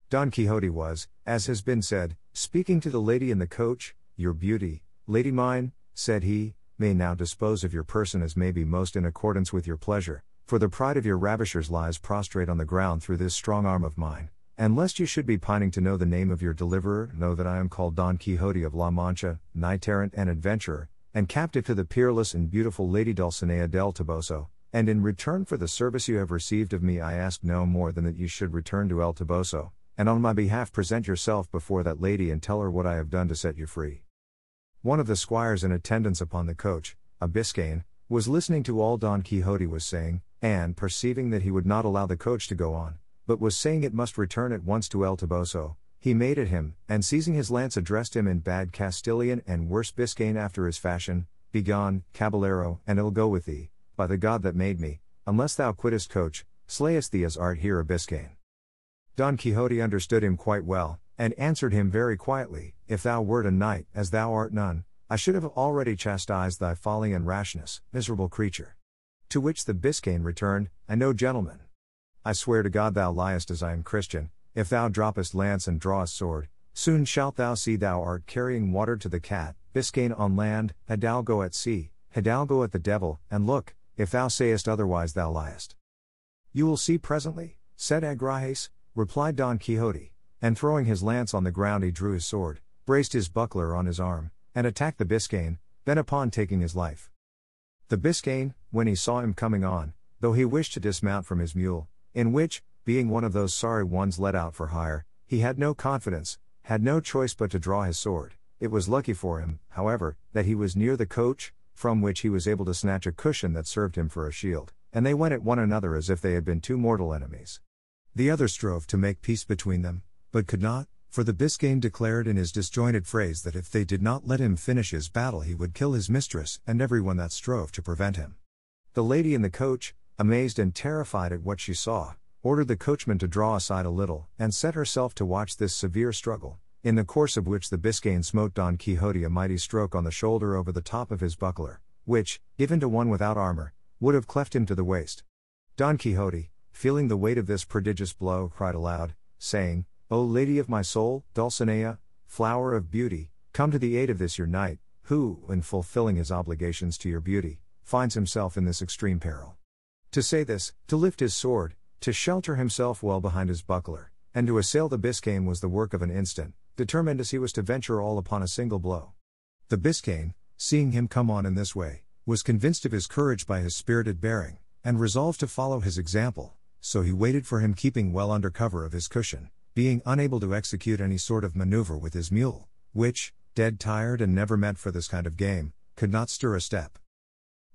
Don Quixote was, as has been said, speaking to the lady in the coach. "Your beauty, lady mine," said he, "may now dispose of your person as may be most in accordance with your pleasure, for the pride of your ravishers lies prostrate on the ground through this strong arm of mine, and lest you should be pining to know the name of your deliverer, know that I am called Don Quixote of La Mancha, knight errant and adventurer, and captive to the peerless and beautiful lady Dulcinea del Toboso, and in return for the service you have received of me I ask no more than that you should return to El Toboso, and on my behalf present yourself before that lady and tell her what I have done to set you free." One of the squires in attendance upon the coach, a Biscayan, was listening to all Don Quixote was saying, and perceiving that he would not allow the coach to go on, but was saying it must return at once to El Toboso, he made at him, and seizing his lance addressed him in bad Castilian and worse Biscayan after his fashion, "Begone, caballero, and ill go with thee, by the God that made me, unless thou quittest coach, slayest thee as art here a Biscayan." Don Quixote understood him quite well, and answered him very quietly, "If thou wert a knight, as thou art none, I should have already chastised thy folly and rashness, miserable creature." To which the Biscayan returned, "I know, gentleman. I swear to God thou liest, as I am Christian. If thou droppest lance and drawest sword, soon shalt thou see thou art carrying water to the cat, Biscayan on land, hidalgo at sea, hidalgo at the devil, and look, if thou sayest otherwise thou liest." "You will see presently," said Agrajes, replied Don Quixote, and throwing his lance on the ground he drew his sword, braced his buckler on his arm, and attacked the Biscayan, then upon taking his life. The Biscayan, when he saw him coming on, though he wished to dismount from his mule, in which, being one of those sorry ones let out for hire, he had no confidence, had no choice but to draw his sword. It was lucky for him, however, that he was near the coach, from which he was able to snatch a cushion that served him for a shield, and they went at one another as if they had been two mortal enemies. The other strove to make peace between them, but could not, for the Biscayan declared in his disjointed phrase that if they did not let him finish his battle he would kill his mistress and everyone that strove to prevent him. The lady in the coach, amazed and terrified at what she saw, ordered the coachman to draw aside a little, and set herself to watch this severe struggle, in the course of which the Biscayan smote Don Quixote a mighty stroke on the shoulder over the top of his buckler, which, given to one without armor, would have cleft him to the waist. Don Quixote, feeling the weight of this prodigious blow, cried aloud, saying, "O lady of my soul, Dulcinea, flower of beauty, come to the aid of this your knight, who, in fulfilling his obligations to your beauty, finds himself in this extreme peril." To say this, to lift his sword, to shelter himself well behind his buckler, and to assail the Biscayan was the work of an instant, determined as he was to venture all upon a single blow. The Biscayan, seeing him come on in this way, was convinced of his courage by his spirited bearing, and resolved to follow his example. So he waited for him, keeping well under cover of his cushion, being unable to execute any sort of maneuver with his mule, which, dead tired and never meant for this kind of game, could not stir a step.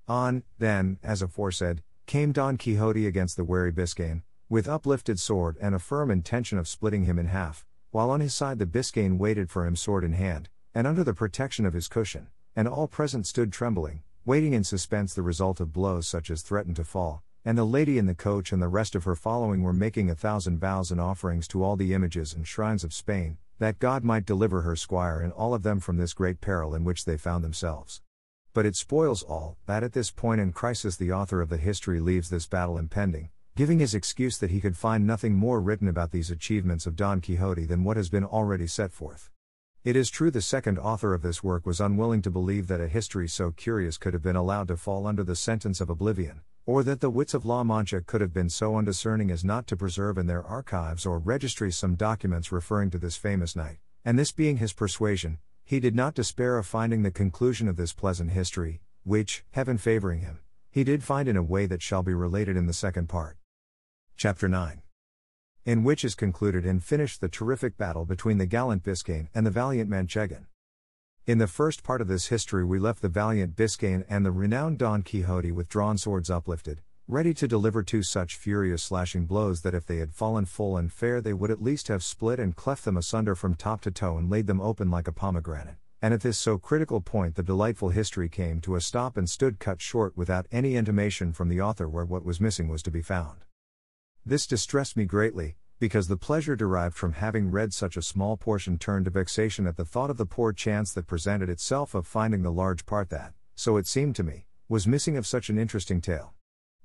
On, then, as aforesaid, came Don Quixote against the wary Biscayan, with uplifted sword and a firm intention of splitting him in half, while on his side the Biscayan waited for him sword in hand, and under the protection of his cushion, and all present stood trembling, waiting in suspense the result of blows such as threatened to fall. And the lady in the coach and the rest of her following were making a thousand vows and offerings to all the images and shrines of Spain, that God might deliver her squire and all of them from this great peril in which they found themselves. But it spoils all, that at this point and crisis the author of the history leaves this battle impending, giving his excuse that he could find nothing more written about these achievements of Don Quixote than what has been already set forth. It is true the second author of this work was unwilling to believe that a history so curious could have been allowed to fall under the sentence of oblivion, or that the wits of La Mancha could have been so undiscerning as not to preserve in their archives or registries some documents referring to this famous knight, and this being his persuasion, he did not despair of finding the conclusion of this pleasant history, which, heaven favouring him, he did find in a way that shall be related in the second part. Chapter nine. In which is concluded and finished the terrific battle between the gallant Biscayan and the valiant Manchegan. In the first part of this history we left the valiant Biscayan and the renowned Don Quixote with drawn swords uplifted, ready to deliver two such furious slashing blows that if they had fallen full and fair they would at least have split and cleft them asunder from top to toe and laid them open like a pomegranate. And at this so critical point the delightful history came to a stop and stood cut short without any intimation from the author where what was missing was to be found. This distressed me greatly, because the pleasure derived from having read such a small portion turned to vexation at the thought of the poor chance that presented itself of finding the large part that, so it seemed to me, was missing of such an interesting tale.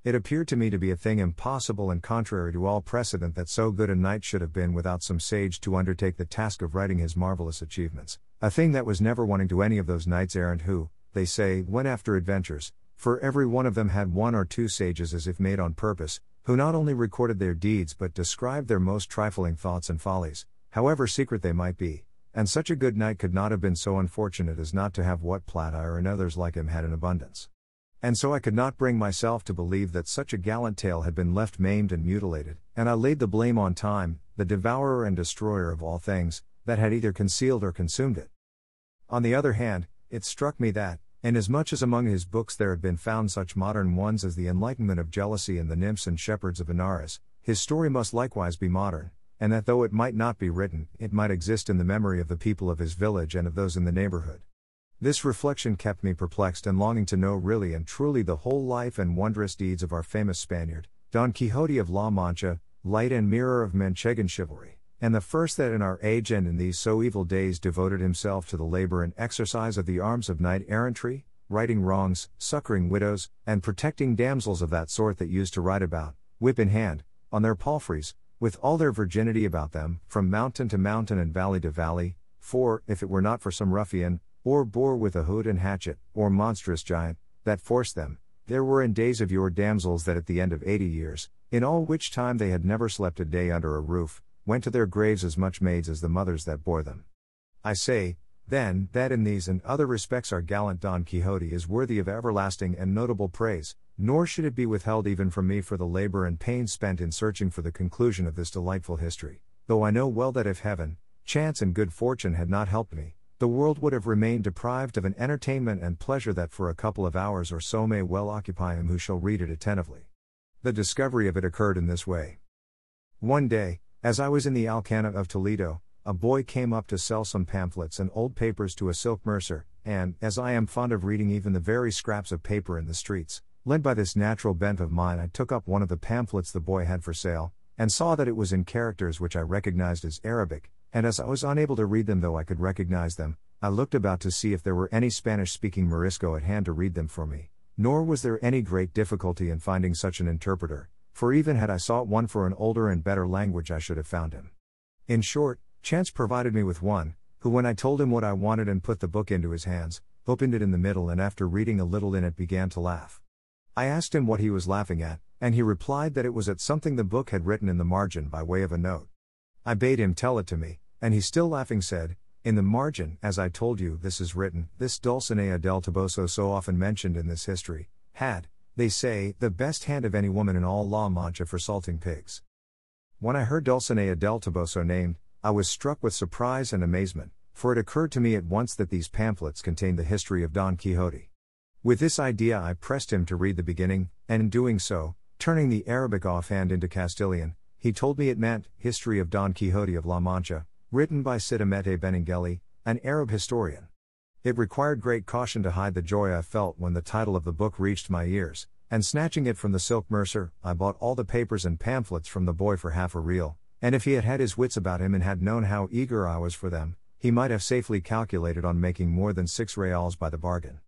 It appeared to me to be a thing impossible and contrary to all precedent that so good a knight should have been without some sage to undertake the task of writing his marvellous achievements, a thing that was never wanting to any of those knights errant who, they say, went after adventures, for every one of them had one or two sages as if made on purpose, who not only recorded their deeds but described their most trifling thoughts and follies, however secret they might be, and such a good knight could not have been so unfortunate as not to have what Platire and others like him had in abundance. And so I could not bring myself to believe that such a gallant tale had been left maimed and mutilated, and I laid the blame on time, the devourer and destroyer of all things, that had either concealed or consumed it. On the other hand, it struck me that, inasmuch as among his books there had been found such modern ones as the Enlightenment of Jealousy and the Nymphs and Shepherds of Inaris, his story must likewise be modern, and that though it might not be written, it might exist in the memory of the people of his village and of those in the neighborhood. This reflection kept me perplexed and longing to know really and truly the whole life and wondrous deeds of our famous Spaniard, Don Quixote of La Mancha, light and mirror of Manchegan chivalry, and the first that in our age and in these so evil days devoted himself to the labor and exercise of the arms of knight errantry, righting wrongs, succoring widows, and protecting damsels of that sort that used to ride about, whip in hand, on their palfreys, with all their virginity about them, from mountain to mountain and valley to valley, for, if it were not for some ruffian, or boar with a hood and hatchet, or monstrous giant, that forced them, there were in days of your damsels that at the end of eighty years, in all which time they had never slept a day under a roof, went to their graves as much maids as the mothers that bore them. I say, then, that in these and other respects our gallant Don Quixote is worthy of everlasting and notable praise, nor should it be withheld even from me for the labor and pain spent in searching for the conclusion of this delightful history, though I know well that if heaven, chance and good fortune had not helped me, the world would have remained deprived of an entertainment and pleasure that for a couple of hours or so may well occupy him who shall read it attentively. The discovery of it occurred in this way. One day, as I was in the Alcana of Toledo, a boy came up to sell some pamphlets and old papers to a silk mercer, and, as I am fond of reading even the very scraps of paper in the streets, led by this natural bent of mine I took up one of the pamphlets the boy had for sale, and saw that it was in characters which I recognized as Arabic, and as I was unable to read them though I could recognize them, I looked about to see if there were any Spanish-speaking Morisco at hand to read them for me, nor was there any great difficulty in finding such an interpreter, for even had I sought one for an older and better language I should have found him. In short, chance provided me with one, who when I told him what I wanted and put the book into his hands, opened it in the middle and after reading a little in it began to laugh. I asked him what he was laughing at, and he replied that it was at something the book had written in the margin by way of a note. I bade him tell it to me, and he still laughing said, "In the margin, as I told you, this is written, this Dulcinea del Toboso so often mentioned in this history, had, they say, the best hand of any woman in all La Mancha for salting pigs." When I heard Dulcinea del Toboso named, I was struck with surprise and amazement, for it occurred to me at once that these pamphlets contained the history of Don Quixote. With this idea I pressed him to read the beginning, and in doing so, turning the Arabic offhand into Castilian, he told me it meant, History of Don Quixote of La Mancha, written by Cid Ahmete Benengeli, an Arab historian. It required great caution to hide the joy I felt when the title of the book reached my ears, and snatching it from the silk mercer, I bought all the papers and pamphlets from the boy for half a real, and if he had had his wits about him and had known how eager I was for them, he might have safely calculated on making more than six reals by the bargain.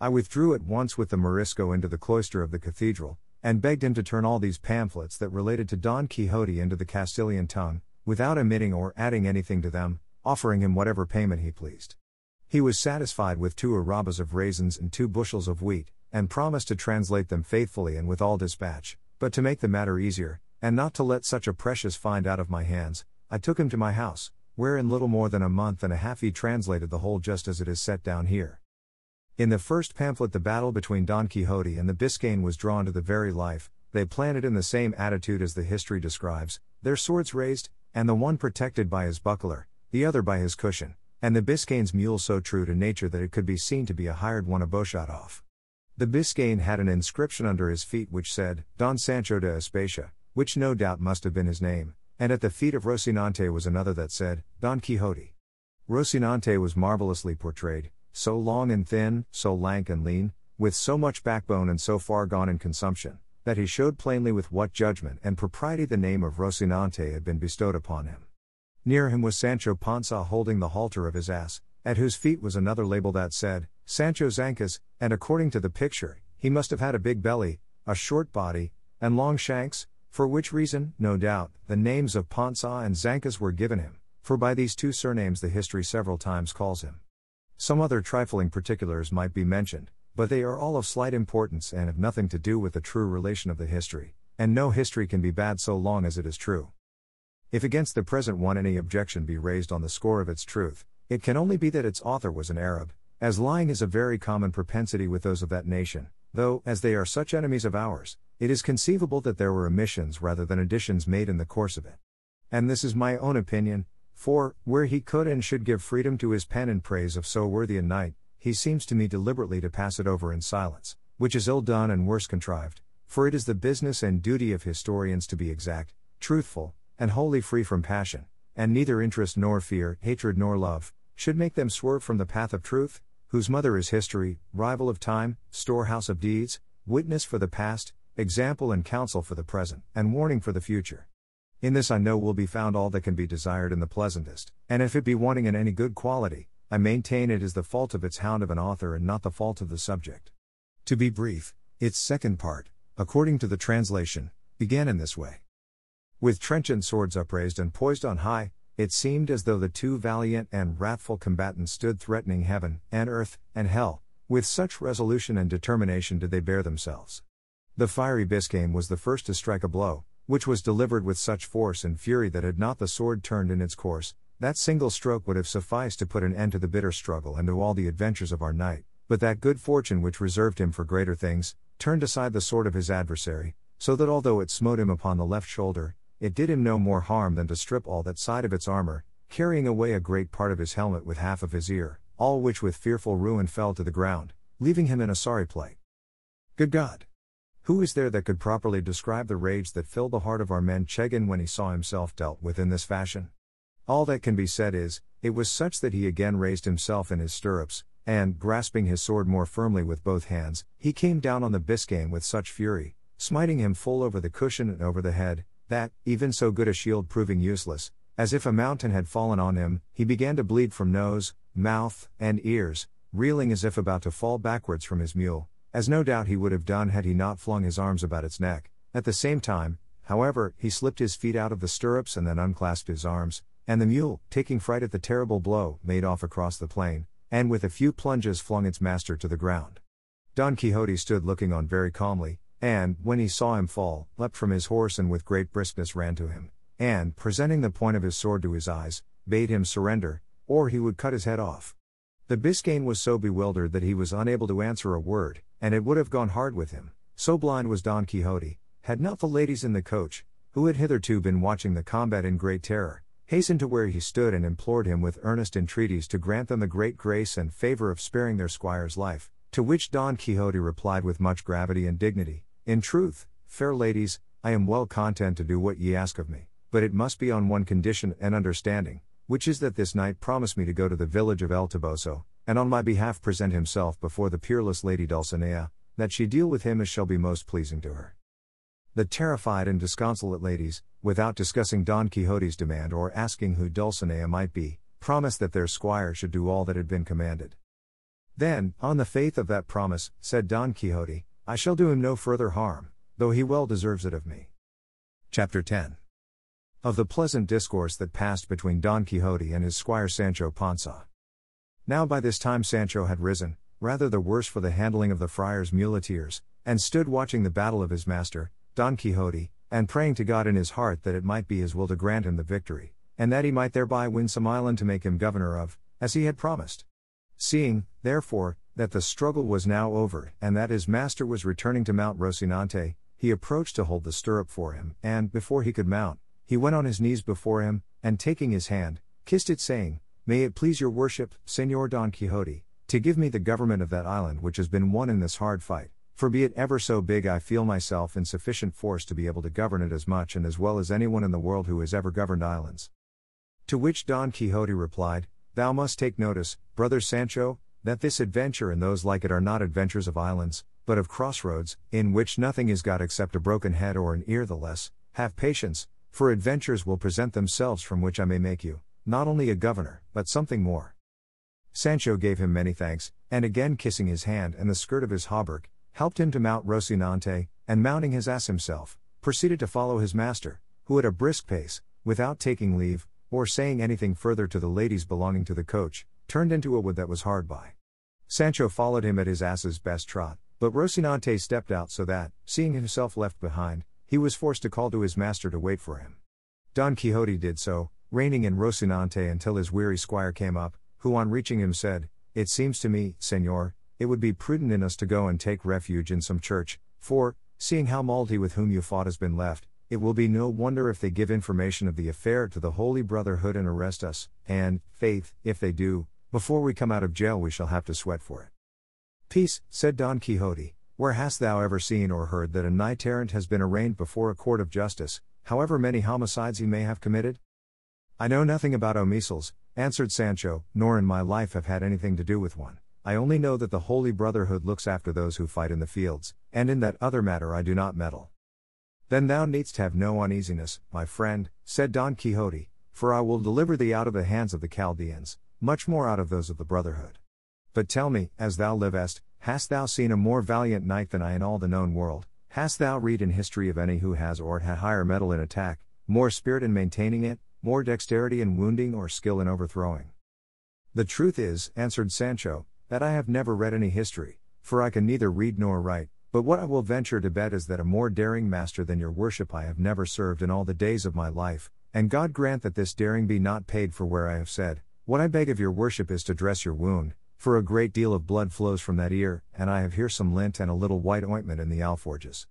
I withdrew at once with the Morisco into the cloister of the cathedral, and begged him to turn all these pamphlets that related to Don Quixote into the Castilian tongue, without omitting or adding anything to them, offering him whatever payment he pleased. He was satisfied with two arrobas of raisins and two bushels of wheat, and promised to translate them faithfully and with all dispatch, but to make the matter easier, and not to let such a precious find out of my hands, I took him to my house, where in little more than a month and a half he translated the whole just as it is set down here. In the first pamphlet the battle between Don Quixote and the Biscayan was drawn to the very life, they planted in the same attitude as the history describes, their swords raised, and the one protected by his buckler, the other by his cushion, and the Biscayan's mule so true to nature that it could be seen to be a hired one a bowshot off. The Biscayan had an inscription under his feet which said, Don Sancho de Espacia, which no doubt must have been his name, and at the feet of Rocinante was another that said, Don Quixote. Rocinante was marvelously portrayed, so long and thin, so lank and lean, with so much backbone and so far gone in consumption, that he showed plainly with what judgment and propriety the name of Rocinante had been bestowed upon him. Near him was Sancho Panza holding the halter of his ass, at whose feet was another label that said, Sancho Zancas, and according to the picture, he must have had a big belly, a short body, and long shanks, for which reason, no doubt, the names of Panza and Zancas were given him, for by these two surnames the history several times calls him. Some other trifling particulars might be mentioned, but they are all of slight importance and have nothing to do with the true relation of the history, and no history can be bad so long as it is true. If against the present one any objection be raised on the score of its truth, it can only be that its author was an Arab, as lying is a very common propensity with those of that nation, though, as they are such enemies of ours, it is conceivable that there were omissions rather than additions made in the course of it. And this is my own opinion, for, where he could and should give freedom to his pen in praise of so worthy a knight, he seems to me deliberately to pass it over in silence, which is ill done and worse contrived, for it is the business and duty of historians to be exact, truthful, and wholly free from passion, and neither interest nor fear, hatred nor love, should make them swerve from the path of truth, whose mother is history, rival of time, storehouse of deeds, witness for the past, example and counsel for the present, and warning for the future. In this I know will be found all that can be desired in the pleasantest, and if it be wanting in any good quality, I maintain it is the fault of its hound of an author and not the fault of the subject. To be brief, its second part, according to the translation, began in this way. With trenchant swords upraised and poised on high, it seemed as though the two valiant and wrathful combatants stood threatening heaven, and earth, and hell, with such resolution and determination did they bear themselves. The fiery Biscayan was the first to strike a blow, which was delivered with such force and fury that had not the sword turned in its course, that single stroke would have sufficed to put an end to the bitter struggle and to all the adventures of our knight, but that good fortune which reserved him for greater things, turned aside the sword of his adversary, so that although it smote him upon the left shoulder, it did him no more harm than to strip all that side of its armour, carrying away a great part of his helmet with half of his ear, all which with fearful ruin fell to the ground, leaving him in a sorry plight. Good God! Who is there that could properly describe the rage that filled the heart of our Manchegan when he saw himself dealt with in this fashion? All that can be said is, it was such that he again raised himself in his stirrups, and, grasping his sword more firmly with both hands, he came down on the Biscayan with such fury, smiting him full over the cushion and over the head, that, even so good a shield proving useless, as if a mountain had fallen on him, he began to bleed from nose, mouth, and ears, reeling as if about to fall backwards from his mule, as no doubt he would have done had he not flung his arms about its neck. At the same time, however, he slipped his feet out of the stirrups and then unclasped his arms, and the mule, taking fright at the terrible blow, made off across the plain, and with a few plunges flung its master to the ground. Don Quixote stood looking on very calmly, and, when he saw him fall, leapt from his horse and with great briskness ran to him, and, presenting the point of his sword to his eyes, bade him surrender, or he would cut his head off. The Biscayan was so bewildered that he was unable to answer a word, and it would have gone hard with him, so blind was Don Quixote, had not the ladies in the coach, who had hitherto been watching the combat in great terror, hastened to where he stood and implored him with earnest entreaties to grant them the great grace and favour of sparing their squire's life, to which Don Quixote replied with much gravity and dignity, In truth, fair ladies, I am well content to do what ye ask of me, but it must be on one condition and understanding, which is that this knight promise me to go to the village of El Toboso, and on my behalf present himself before the peerless lady Dulcinea, that she deal with him as shall be most pleasing to her. The terrified and disconsolate ladies, without discussing Don Quixote's demand or asking who Dulcinea might be, promised that their squire should do all that had been commanded. Then, on the faith of that promise, said Don Quixote, I shall do him no further harm, though he well deserves it of me. Chapter ten. Of the pleasant discourse that passed between Don Quixote and his squire Sancho Panza. Now by this time Sancho had risen, rather the worse for the handling of the friar's muleteers, and stood watching the battle of his master, Don Quixote, and praying to God in his heart that it might be his will to grant him the victory, and that he might thereby win some island to make him governor of, as he had promised. Seeing, therefore, that the struggle was now over, and that his master was returning to mount Rocinante, he approached to hold the stirrup for him, and, before he could mount, he went on his knees before him, and taking his hand, kissed it saying, May it please your worship, Señor Don Quixote, to give me the government of that island which has been won in this hard fight, for be it ever so big I feel myself in sufficient force to be able to govern it as much and as well as anyone in the world who has ever governed islands." To which Don Quixote replied, "Thou must take notice, brother Sancho, that this adventure and those like it are not adventures of islands, but of crossroads, in which nothing is got except a broken head or an ear the less. Have patience, for adventures will present themselves from which I may make you, not only a governor, but something more." Sancho gave him many thanks, and again kissing his hand and the skirt of his hauberk, helped him to mount Rocinante, and mounting his ass himself, proceeded to follow his master, who at a brisk pace, without taking leave, or saying anything further to the ladies belonging to the coach, turned into a wood that was hard by. Sancho followed him at his ass's best trot, but Rocinante stepped out so that, seeing himself left behind, he was forced to call to his master to wait for him. Don Quixote did so, reining in Rocinante until his weary squire came up, who on reaching him said, "It seems to me, señor, it would be prudent in us to go and take refuge in some church, for, seeing how Malti with whom you fought has been left, it will be no wonder if they give information of the affair to the Holy Brotherhood and arrest us, and, faith, if they do, before we come out of jail we shall have to sweat for it." "Peace," said Don Quixote, "where hast thou ever seen or heard that a knight errant has been arraigned before a court of justice, however many homicides he may have committed?" "I know nothing about omisals," answered Sancho, "nor in my life have had anything to do with one. I only know that the Holy Brotherhood looks after those who fight in the fields, and in that other matter I do not meddle." "Then thou needst have no uneasiness, my friend," said Don Quixote, "for I will deliver thee out of the hands of the Chaldeans, much more out of those of the Brotherhood. But tell me, as thou livest, hast thou seen a more valiant knight than I in all the known world? Hast thou read in history of any who has or had higher mettle in attack, more spirit in maintaining it, more dexterity in wounding or skill in overthrowing?" "The truth is," answered Sancho, "that I have never read any history, for I can neither read nor write, but what I will venture to bet is that a more daring master than your worship I have never served in all the days of my life, and God grant that this daring be not paid for where I have said. What I beg of your worship is to dress your wound, for a great deal of blood flows from that ear, and I have here some lint and a little white ointment in the alforges."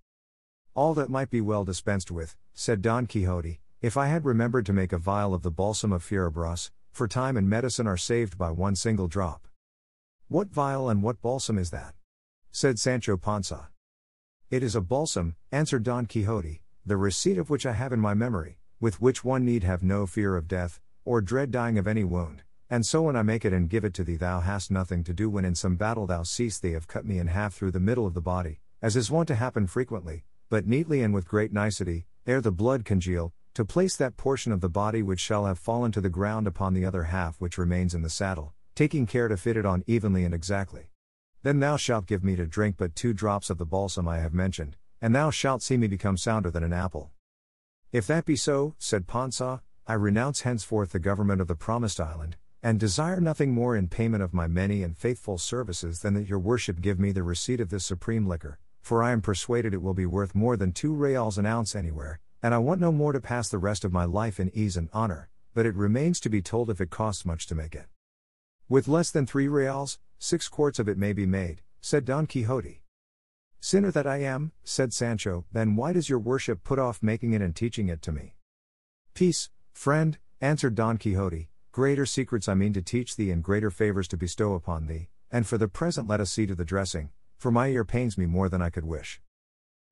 "All that might be well dispensed with," said Don Quixote, "if I had remembered to make a vial of the balsam of Fierabras, for time and medicine are saved by one single drop." "What vial and what balsam is that?" said Sancho Panza. "It is a balsam," answered Don Quixote, "the receipt of which I have in my memory, with which one need have no fear of death, or dread dying of any wound, and so when I make it and give it to thee thou hast nothing to do when in some battle thou seest they have cut me in half through the middle of the body, as is wont to happen frequently, but neatly and with great nicety, ere the blood congeal, to place that portion of the body which shall have fallen to the ground upon the other half which remains in the saddle, taking care to fit it on evenly and exactly. Then thou shalt give me to drink but two drops of the balsam I have mentioned, and thou shalt see me become sounder than an apple." "If that be so," said Panza, "I renounce henceforth the government of the promised island, and desire nothing more in payment of my many and faithful services than that your worship give me the receipt of this supreme liquor, for I am persuaded it will be worth more than two reals an ounce anywhere, and I want no more to pass the rest of my life in ease and honor, but it remains to be told if it costs much to make it." "With less than three reals, six quarts of it may be made," said Don Quixote. "Sinner that I am," said Sancho, "then why does your worship put off making it and teaching it to me?" "Peace, friend," answered Don Quixote, "greater secrets I mean to teach thee and greater favors to bestow upon thee, and for the present let us see to the dressing, for my ear pains me more than I could wish."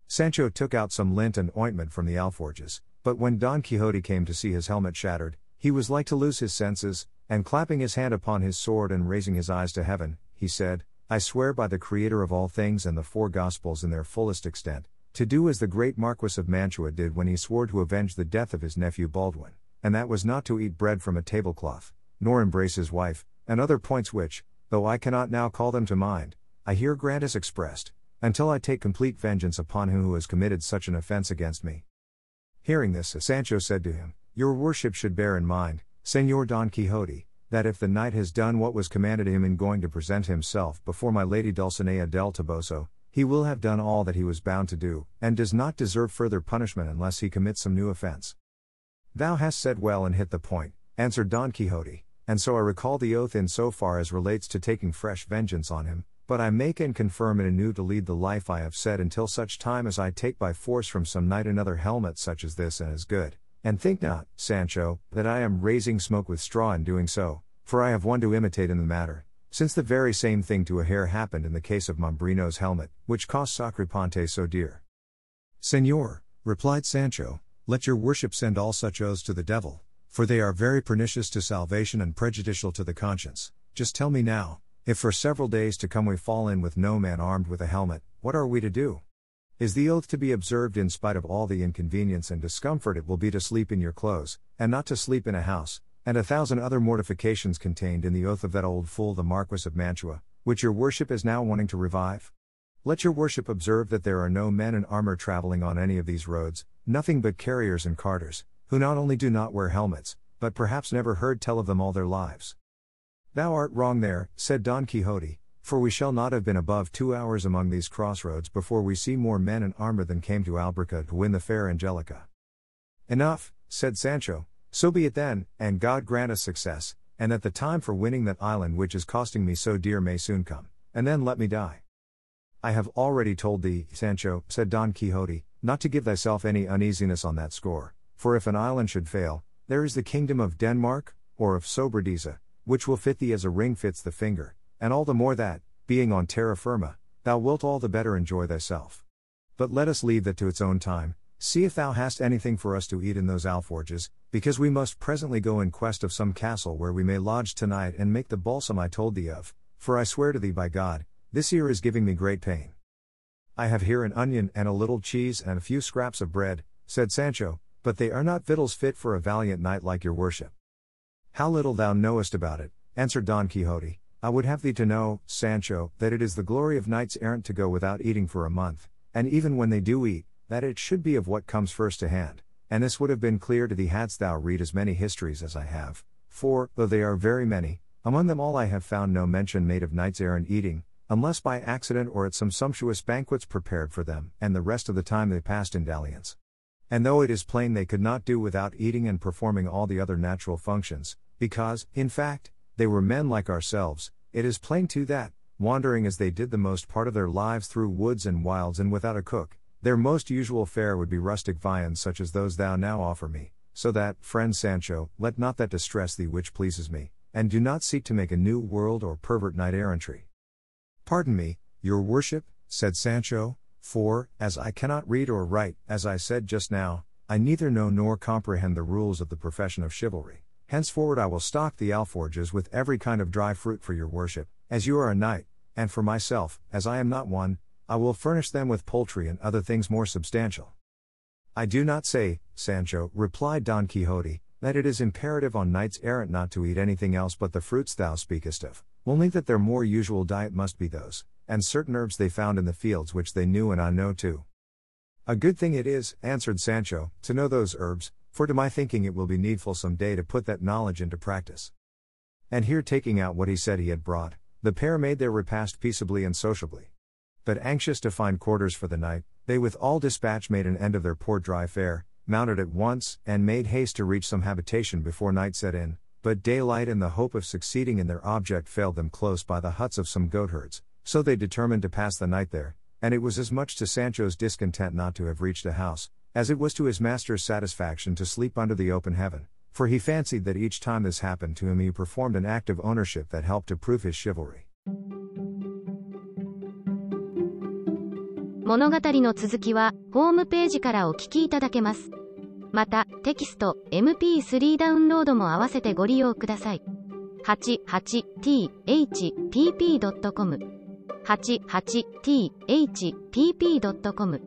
Sancho took out some lint and ointment from the alforges, but when Don Quixote came to see his helmet shattered, he was like to lose his senses, and clapping his hand upon his sword and raising his eyes to heaven, he said, "I swear by the Creator of all things and the four Gospels in their fullest extent, to do as the great Marquis of Mantua did when he swore to avenge the death of his nephew Baldwin, and that was not to eat bread from a tablecloth, nor embrace his wife, and other points which, though I cannot now call them to mind, I here grant as expressed, until I take complete vengeance upon him who has committed such an offense against me." Hearing this, Sancho said to him, "Your worship should bear in mind, Señor Don Quixote, that if the knight has done what was commanded him in going to present himself before my lady Dulcinea del Toboso, he will have done all that he was bound to do, and does not deserve further punishment unless he commits some new offense." "Thou hast said well and hit the point," answered Don Quixote, "and so I recall the oath in so far as relates to taking fresh vengeance on him, but I make and confirm it anew to lead the life I have said until such time as I take by force from some knight another helmet such as this and as good. And think not, Sancho, that I am raising smoke with straw in doing so, for I have one to imitate in the matter, since the very same thing to a hair happened in the case of Mambrino's helmet, which cost Sacripante so dear. Señor, replied Sancho, let your worship send all such oaths to the devil, for they are very pernicious to salvation and prejudicial to the conscience. Just tell me now, if for several days to come we fall in with no man armed with a helmet, what are we to do? Is the oath to be observed in spite of all the inconvenience and discomfort it will be to sleep in your clothes, and not to sleep in a house, and a thousand other mortifications contained in the oath of that old fool the Marquis of Mantua, which your worship is now wanting to revive? Let your worship observe that there are no men in armour travelling on any of these roads, nothing but carriers and carters, who not only do not wear helmets, but perhaps never heard tell of them all their lives. Thou art wrong there, said Don Quixote, for we shall not have been above two hours among these crossroads before we see more men in armour than came to Albricca to win the fair Angelica. Enough, said Sancho, so be it then, and God grant us success, and that the time for winning that island which is costing me so dear may soon come, and then let me die. I have already told thee, Sancho, said Don Quixote, not to give thyself any uneasiness on that score, for if an island should fail, there is the kingdom of Denmark, or of Sobradisa, which will fit thee as a ring fits the finger, and all the more that, being on terra firma, thou wilt all the better enjoy thyself. But let us leave that to its own time. See if thou hast anything for us to eat in those alforges, because we must presently go in quest of some castle where we may lodge tonight and make the balsam I told thee of, for I swear to thee by God, this ear is giving me great pain. I have here an onion and a little cheese and a few scraps of bread, said Sancho, but they are not victuals fit for a valiant knight like your worship. How little thou knowest about it, answered Don Quixote, I would have thee to know, Sancho, that it is the glory of knights errant to go without eating for a month, and even when they do eat, that it should be of what comes first to hand, and this would have been clear to thee hadst thou read as many histories as I have, for, though they are very many, among them all I have found no mention made of knights-errant eating, unless by accident or at some sumptuous banquets prepared for them, and the rest of the time they passed in dalliance. And though it is plain they could not do without eating and performing all the other natural functions, because, in fact, they were men like ourselves, it is plain too that, wandering as they did the most part of their lives through woods and wilds and without a cook, their most usual fare would be rustic viands such as those thou now offer me, so that, friend Sancho, let not that distress thee which pleases me, and do not seek to make a new world or pervert knight-errantry. Pardon me, your worship, said Sancho, for, as I cannot read or write, as I said just now, I neither know nor comprehend the rules of the profession of chivalry. Henceforward I will stock the alforges with every kind of dry fruit for your worship, as you are a knight, and for myself, as I am not one, I will furnish them with poultry and other things more substantial. I do not say, Sancho, replied Don Quixote, that it is imperative on knights errant not to eat anything else but the fruits thou speakest of, only that their more usual diet must be those, and certain herbs they found in the fields which they knew and I know too. A good thing it is, answered Sancho, to know those herbs, for to my thinking it will be needful some day to put that knowledge into practice. And here taking out what he said he had brought, the pair made their repast peaceably and sociably. But anxious to find quarters for the night, they with all dispatch made an end of their poor dry fare, mounted at once, and made haste to reach some habitation before night set in, but daylight and the hope of succeeding in their object failed them close by the huts of some goatherds, so they determined to pass the night there, and it was as much to Sancho's discontent not to have reached a house, as it was to his master's satisfaction to sleep under the open heaven, for he fancied that each time this happened to him he performed an act of ownership that helped to prove his chivalry. 物語の続きはホームページからお聞きいただけます。また、テキスト、エムピースリー ダウンロードも合わせてご利用ください。 はちじゅうはちティーエイチピーピードットコム はちじゅうはちティーエイチピーピードットコム